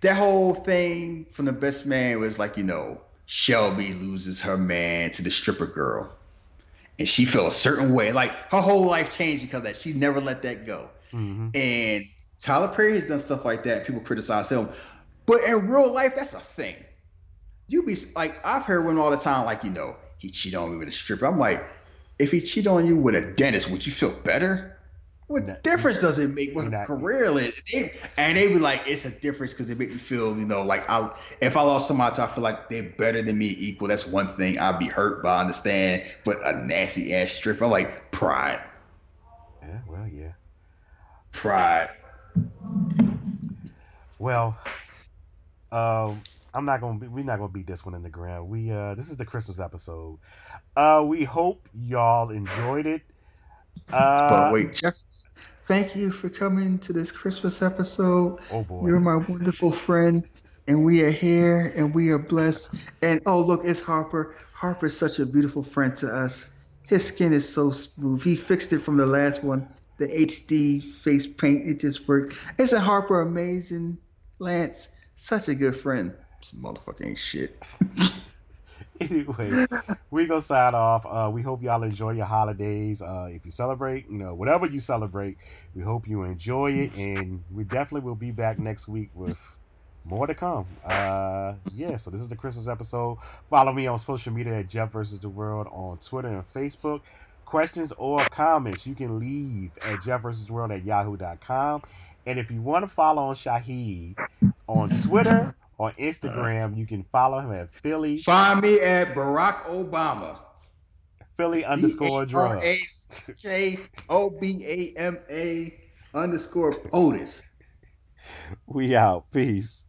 that whole thing from The Best Man was like, you know, Shelby loses her man to the stripper girl, and she felt a certain way. Like her whole life changed because of that. She never let that go. Mm-hmm. And Tyler Perry has done stuff like that. People criticize him, but in real life, that's a thing. You be like, I've heard women all the time, like, you know, he cheated on me with a stripper. I'm like, if he cheated on you with a dentist, would you feel better? What difference does it make what a career is? And they be like, it's a difference because it make me feel, you know, like if I lost somebody, I feel like they're better than me, equal. That's one thing I'd be hurt by, I understand. But a nasty ass stripper, I'm like, pride. Yeah, well, yeah. Pride. Well, we're not gonna beat this one in the ground. This is the Christmas episode. We hope y'all enjoyed it. But wait, Jeff, thank you for coming to this Christmas episode. Oh boy, you're my wonderful friend, and we are here, and we are blessed. And oh look, it's Harper. Harper's such a beautiful friend to us. His skin is so smooth. He fixed it from the last one. The HD face paint, it just worked. Isn't Harper amazing? Lance, such a good friend. This motherfucking shit. Anyway, we gonna sign off. We hope y'all enjoy your holidays. If you celebrate, you know, whatever you celebrate, we hope you enjoy it. And we definitely will be back next week with more to come. So this is the Christmas episode. Follow me on social media at Jeff versus the World on Twitter and Facebook. Questions or comments you can leave at jeffversusworld@yahoo.com. And if you want to follow on Shahid on Twitter or Instagram, you can follow him at Philly. Find me at Barack Obama. Philly_drugs. Jobama_POTUS. We out. Peace.